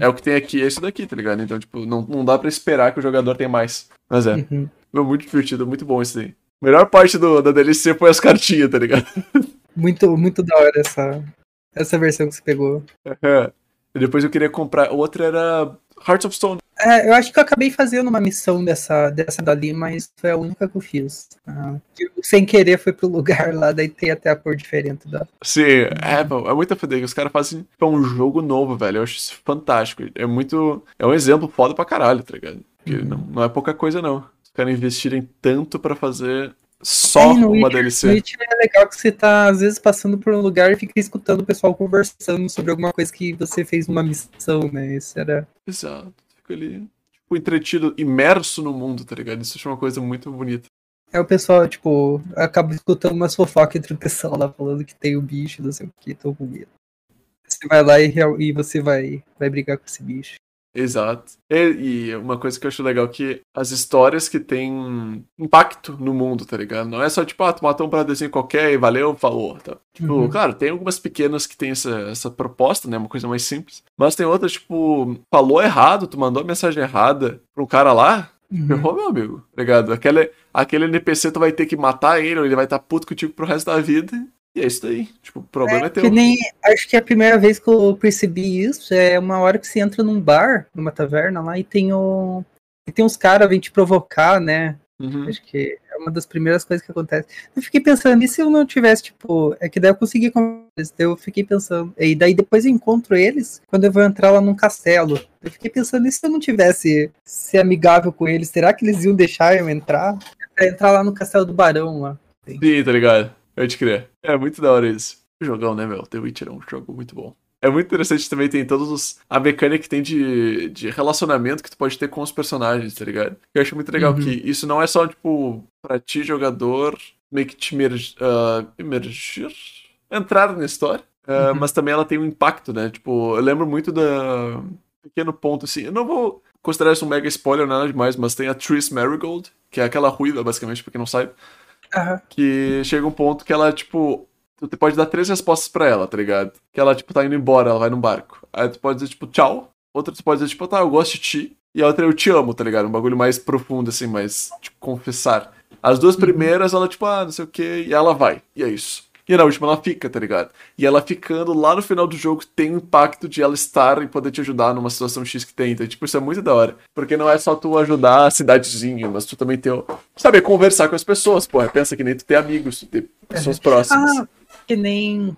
é o que tem aqui, é isso daqui, tá ligado? Então, tipo, não dá pra esperar que o jogador tenha mais. Mas é... muito divertido, muito bom isso aí. A melhor parte da DLC foi as cartinhas, tá ligado? Muito, muito da hora essa versão que você pegou. E depois eu queria comprar. Outra era Hearts of Stone. Eu acho que eu acabei fazendo uma missão dessa dali, mas foi a única que eu fiz. Sem querer foi pro lugar lá, daí tem até a cor diferente da... Sim, é muita foda que os caras fazem um jogo novo, velho. Eu acho isso fantástico. É um exemplo foda pra caralho, tá ligado? Porque não é pouca coisa, não. Querem investirem tanto pra fazer só uma DLC. No Witcher é legal que você tá, às vezes, passando por um lugar e fica escutando o pessoal conversando sobre alguma coisa que você fez numa missão, né? Isso era... Exato. Fica ali, tipo, entretido, imerso no mundo, tá ligado? Isso é uma coisa muito bonita. É, o pessoal, tipo, acaba escutando umas fofocas entre o pessoal lá, falando que tem o bicho, não sei o que, tô com medo. Você vai lá e você vai brigar com esse bicho. Exato. E uma coisa que eu acho legal é que as histórias que têm impacto no mundo, tá ligado? Não é só tipo, tu matou um paradezinho qualquer e valeu, falou, tá? Tipo, claro, tem algumas pequenas que tem essa proposta, né? Uma coisa mais simples. Mas tem outras, tipo, falou errado, tu mandou a mensagem errada pro cara lá, ferrou, meu amigo, tá ligado? Aquele NPC tu vai ter que matar ele, ou ele vai estar puto contigo pro resto da vida. E é isso daí, tipo, o problema é teu. Que nem, acho que a primeira vez que eu percebi isso é uma hora que você entra num bar, numa taverna lá, e tem uns caras vêm te provocar, né? Uhum. Acho que é uma das primeiras coisas que acontece. Eu fiquei pensando, e se eu não tivesse, tipo... É que daí eu consegui conversar, eu fiquei pensando. E daí depois eu encontro eles quando eu vou entrar lá num castelo. Eu fiquei pensando, e se eu não tivesse ser amigável com eles? Será que eles iam deixar eu entrar? Pra entrar lá no castelo do Barão, lá. Assim. Sim, tá ligado? Eu te creio. É muito da hora isso. Jogão, né, meu? The Witcher é um jogo muito bom. É muito interessante também, tem todos os... A mecânica que tem de relacionamento que tu pode ter com os personagens, tá ligado? Eu acho muito legal que isso não é só, tipo, pra ti, jogador, meio que te emergir, entrar na história, mas também ela tem um impacto, né? Tipo, eu lembro muito da... Pequeno ponto, assim, eu não vou considerar isso um mega spoiler, nada demais, mas tem a Triss Marigold, que é aquela ruiva, basicamente, pra quem não sabe, que chega um ponto que ela, tipo... Tu pode dar 3 respostas pra ela, tá ligado? Que ela, tipo, tá indo embora, ela vai num barco. Aí tu pode dizer, tipo, tchau. Outra tu pode dizer, tipo, tá, eu gosto de ti. E a outra, eu te amo, tá ligado? Um bagulho mais profundo, assim, mais, tipo, confessar. As 2 primeiras, ela, tipo, ah, não sei o quê. E ela vai. E é isso. E na última, ela fica, tá ligado? E ela ficando lá no final do jogo, tem o impacto de ela estar e poder te ajudar numa situação X que tem. Então, tipo, isso é muito da hora. Porque não é só tu ajudar a cidadezinha, mas tu também tem o... Sabe, conversar com as pessoas, porra. Pensa que nem tu ter amigos, tu ter pessoas próximas. Que nem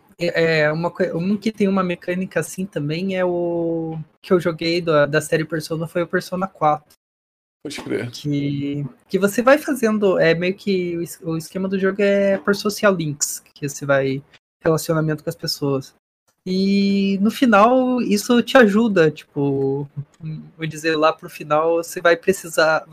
um que tem uma mecânica assim também é o que eu joguei da série Persona, foi o Persona 4. Pode crer. Que você vai fazendo, é meio que o esquema do jogo é por social links, que você vai relacionamento com as pessoas. E no final isso te ajuda, tipo, vou dizer, lá pro final você vai precisar,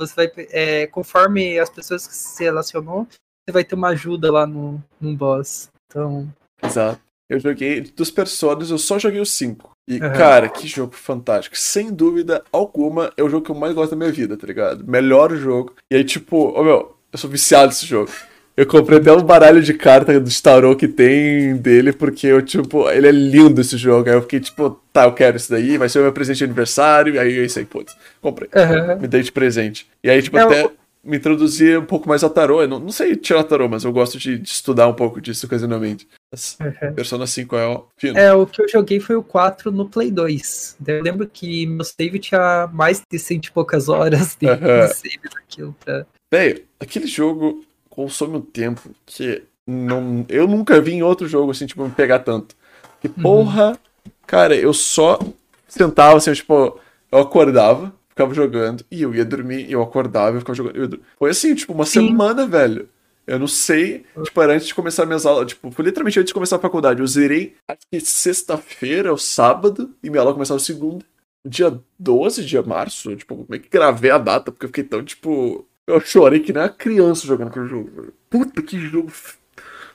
conforme as pessoas que se relacionou, você vai ter uma ajuda lá num boss. Então... Exato. Eu joguei dos Personas, eu só joguei os 5. E, cara, que jogo fantástico. Sem dúvida alguma, é o jogo que eu mais gosto da minha vida, tá ligado? Melhor jogo. E aí, tipo, eu sou viciado nesse jogo. Eu comprei até um baralho de carta do tarô que tem dele, porque eu, tipo, ele é lindo esse jogo. Aí eu fiquei, tipo, tá, eu quero isso daí, vai ser o meu presente de aniversário. E aí, isso aí, putz, comprei. Me dei de presente. E aí, tipo, até... Me introduzir um pouco mais ao tarô. Eu não sei tirar tarô, mas eu gosto de estudar um pouco disso ocasionalmente. Persona 5 é o fino. O que eu joguei foi o 4 no Play 2. Eu lembro que meu save tinha mais de 100 e poucas horas de save daquilo. Véi, aquele jogo consome um tempo que eu nunca vi em outro jogo, assim, tipo, me pegar tanto. E porra, cara, eu só sentava, assim, tipo, eu acordava, ficava jogando, e eu ia dormir, eu acordava, eu ficava jogando, Foi assim, tipo, uma semana, velho. Eu não sei, tipo, era antes de começar minhas aulas, tipo, foi literalmente antes de começar a faculdade. Eu zerei, acho que sexta-feira ou sábado, e minha aula começava segunda. Dia 12 de março, tipo, meio que gravei a data, porque eu fiquei tão, tipo... Eu chorei que nem uma criança jogando aquele jogo. Puta, que jogo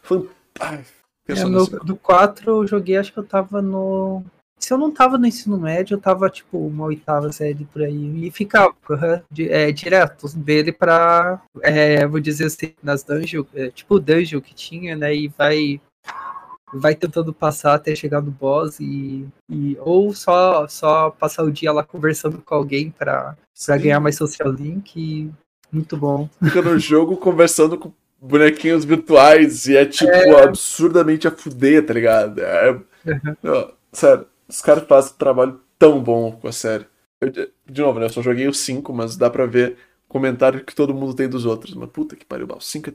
fantástico. Do 4 eu joguei, acho que eu tava no... Se eu não tava no ensino médio, eu tava, tipo, uma 8ª série por aí. E ficava, direto, dele pra, vou dizer assim, nas dungeons, tipo o dungeon que tinha, né? E vai tentando passar até chegar no boss e ou só passar o dia lá conversando com alguém pra ganhar mais social link. E muito bom. Fica no jogo conversando com bonequinhos virtuais e é, tipo, absurdamente a fuder, tá ligado? Sério. Os caras fazem um trabalho tão bom com a série. De novo, né? Eu só joguei os 5, mas dá pra ver o comentário que todo mundo tem dos outros. Mas puta que pariu, o 5 é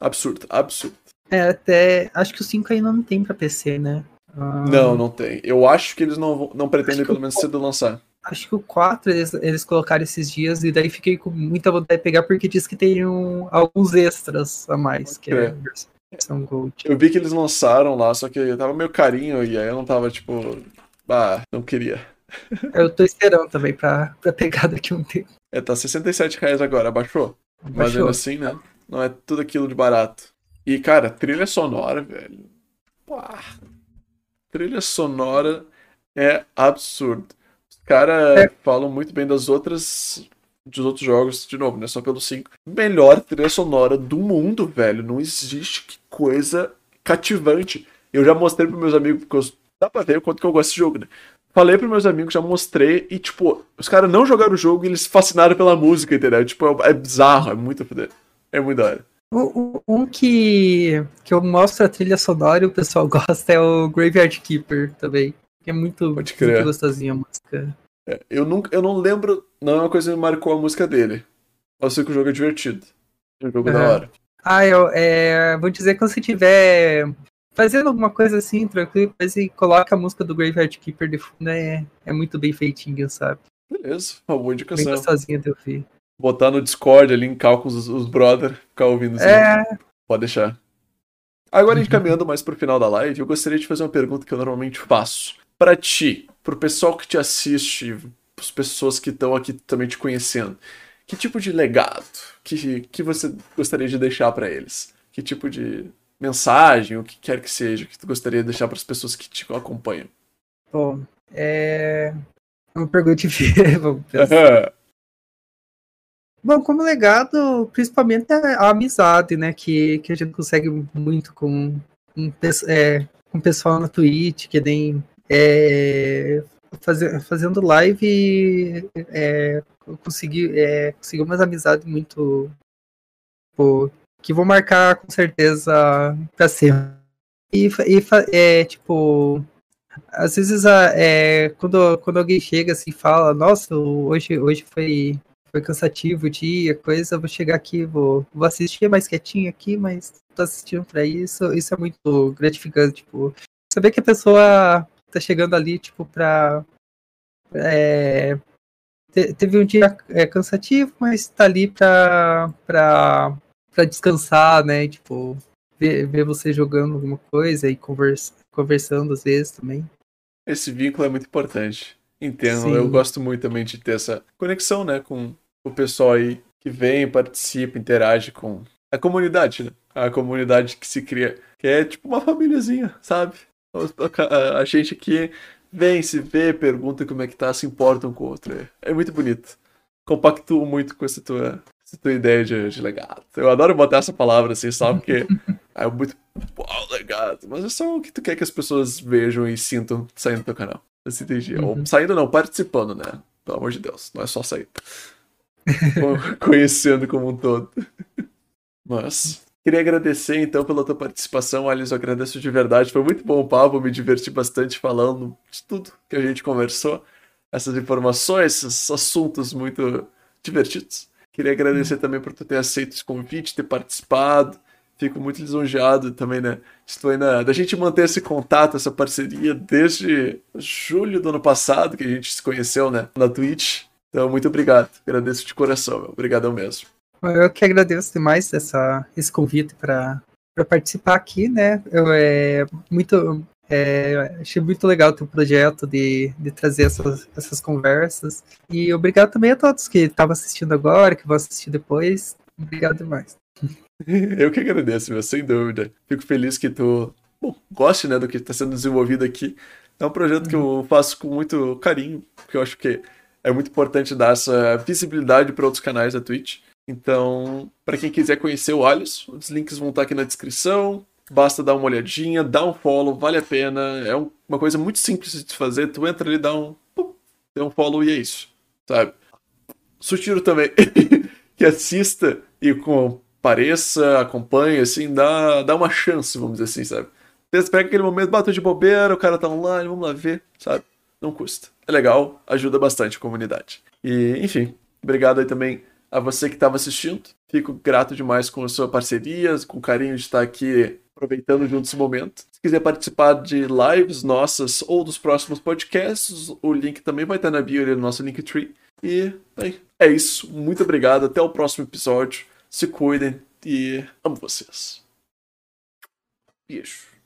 absurdo. Até... Acho que o 5 ainda não tem pra PC, né? Não tem. Eu acho que eles não pretendem, pelo menos, cedo lançar. Acho que o 4 eles colocaram esses dias e daí fiquei com muita vontade de pegar porque diz que tem alguns extras a mais. Que é... Eu vi que eles lançaram lá, só que tava meio carinho e aí eu não tava, tipo... não queria. Eu tô esperando também pra pegar daqui um tempo. Tá R$67 agora, abaixou. Mas ainda assim, né? Não é tudo aquilo de barato. E, cara, trilha sonora, velho. Pá. Trilha sonora é absurdo. Os caras falam muito bem dos outros jogos, de novo, né? Só pelo 5. Melhor trilha sonora do mundo, velho. Não existe, que coisa cativante. Eu já mostrei pros meus amigos, porque dá pra ver o quanto que eu gosto desse jogo, né? Falei pros meus amigos, já mostrei, e tipo, os caras não jogaram o jogo e eles se fascinaram pela música, entendeu? Tipo, é bizarro, é muito foda. É muito da hora. Um que eu mostro a trilha sonora e o pessoal gosta é o Graveyard Keeper também. Que é muito gostosinha a música. Eu não lembro, não é uma coisa que me marcou a música dele. Eu sei que o jogo é divertido. O jogo da hora. Ah, eu vou dizer que quando você tiver fazendo alguma coisa assim, tranquilo, e coloca a música do Graveyard Keeper de fundo, é muito bem feitinho, sabe? Beleza, uma boa indicação. Bem gostosinha de ouvir. Botar no Discord ali, em cálculos, os brother, ficar ouvindo assim. Pode deixar. Agora, encaminhando mais pro final da live, eu gostaria de fazer uma pergunta que eu normalmente faço. Pra ti, pro pessoal que te assiste, as pessoas que estão aqui também te conhecendo, que tipo de legado que você gostaria de deixar pra eles? Que tipo de mensagem, o que quer que seja, que tu gostaria de deixar pras pessoas que te acompanham? Bom, uma pergunta difícil, vamos pensar. Bom, como legado, principalmente a amizade, né, que a gente consegue muito com o pessoal na Twitch, que nem fazendo live, consegui umas amizades muito, pô, que vou marcar com certeza pra sempre. E às vezes quando alguém chega assim e fala, nossa, hoje foi cansativo o dia, coisa, vou chegar aqui, vou assistir mais quietinho aqui, mas tô assistindo pra isso é muito gratificante, tipo, saber que a pessoa tá chegando ali, tipo, pra... teve um dia cansativo, mas tá ali pra descansar, né, tipo, ver você jogando alguma coisa e conversando às vezes também. Esse vínculo é muito importante. Entendo, sim. Eu gosto muito também de ter essa conexão, né, com o pessoal aí que vem, participa, interage com a comunidade, né? A comunidade que se cria, que é tipo uma famíliazinha, sabe? A gente aqui vem, se vê, pergunta como é que tá, se importa um com o outro. É muito bonito. Compactuo muito com essa tua ideia de legado. Eu adoro botar essa palavra assim, sabe? Porque é muito legado. Mas é só o que tu quer que as pessoas vejam e sintam saindo do teu canal. Ou saindo não, participando, né? Pelo amor de Deus, não é só sair. Conhecendo como um todo. Mas queria agradecer então pela tua participação, Alizo, agradeço de verdade. Foi muito bom o papo, me diverti bastante falando de tudo que a gente conversou. Essas informações, esses assuntos muito divertidos. Queria agradecer também por tu ter aceito esse convite, ter participado. Fico muito lisonjeado também, né? Estou ainda da gente manter esse contato, essa parceria desde julho do ano passado, que a gente se conheceu, né? Na Twitch. Então, muito obrigado. Agradeço de coração, meu. Obrigadão mesmo. Eu que agradeço demais esse convite para participar aqui, né? Achei muito legal o teu projeto de trazer essas conversas. E obrigado também a todos que estavam assistindo agora, que vão assistir depois. Obrigado demais. Eu que agradeço, meu, sem dúvida. Fico feliz que tu goste, né, do que está sendo desenvolvido aqui. É um projeto que eu faço com muito carinho, porque eu acho que é muito importante dar essa visibilidade para outros canais da Twitch. Então, para quem quiser conhecer o Alisson, os links vão estar aqui na descrição. Basta dar uma olhadinha, dar um follow, vale a pena. É uma coisa muito simples de fazer. Tu entra ali, dá um follow e é isso, sabe? Sugiro também que assista e apareça, acompanha, assim, dá uma chance, vamos dizer assim, sabe? Você pega aquele momento, bateu de bobeira, o cara tá online, vamos lá ver, sabe? Não custa. É legal, ajuda bastante a comunidade. E, enfim, obrigado aí também a você que estava assistindo. Fico grato demais com a sua parceria, com o carinho de estar aqui aproveitando junto esse momento. Se quiser participar de lives nossas ou dos próximos podcasts, o link também vai estar na bio ali no nosso Linktree. E aí, é isso. Muito obrigado. Até o próximo episódio. Se cuidem e amo vocês. Beijo.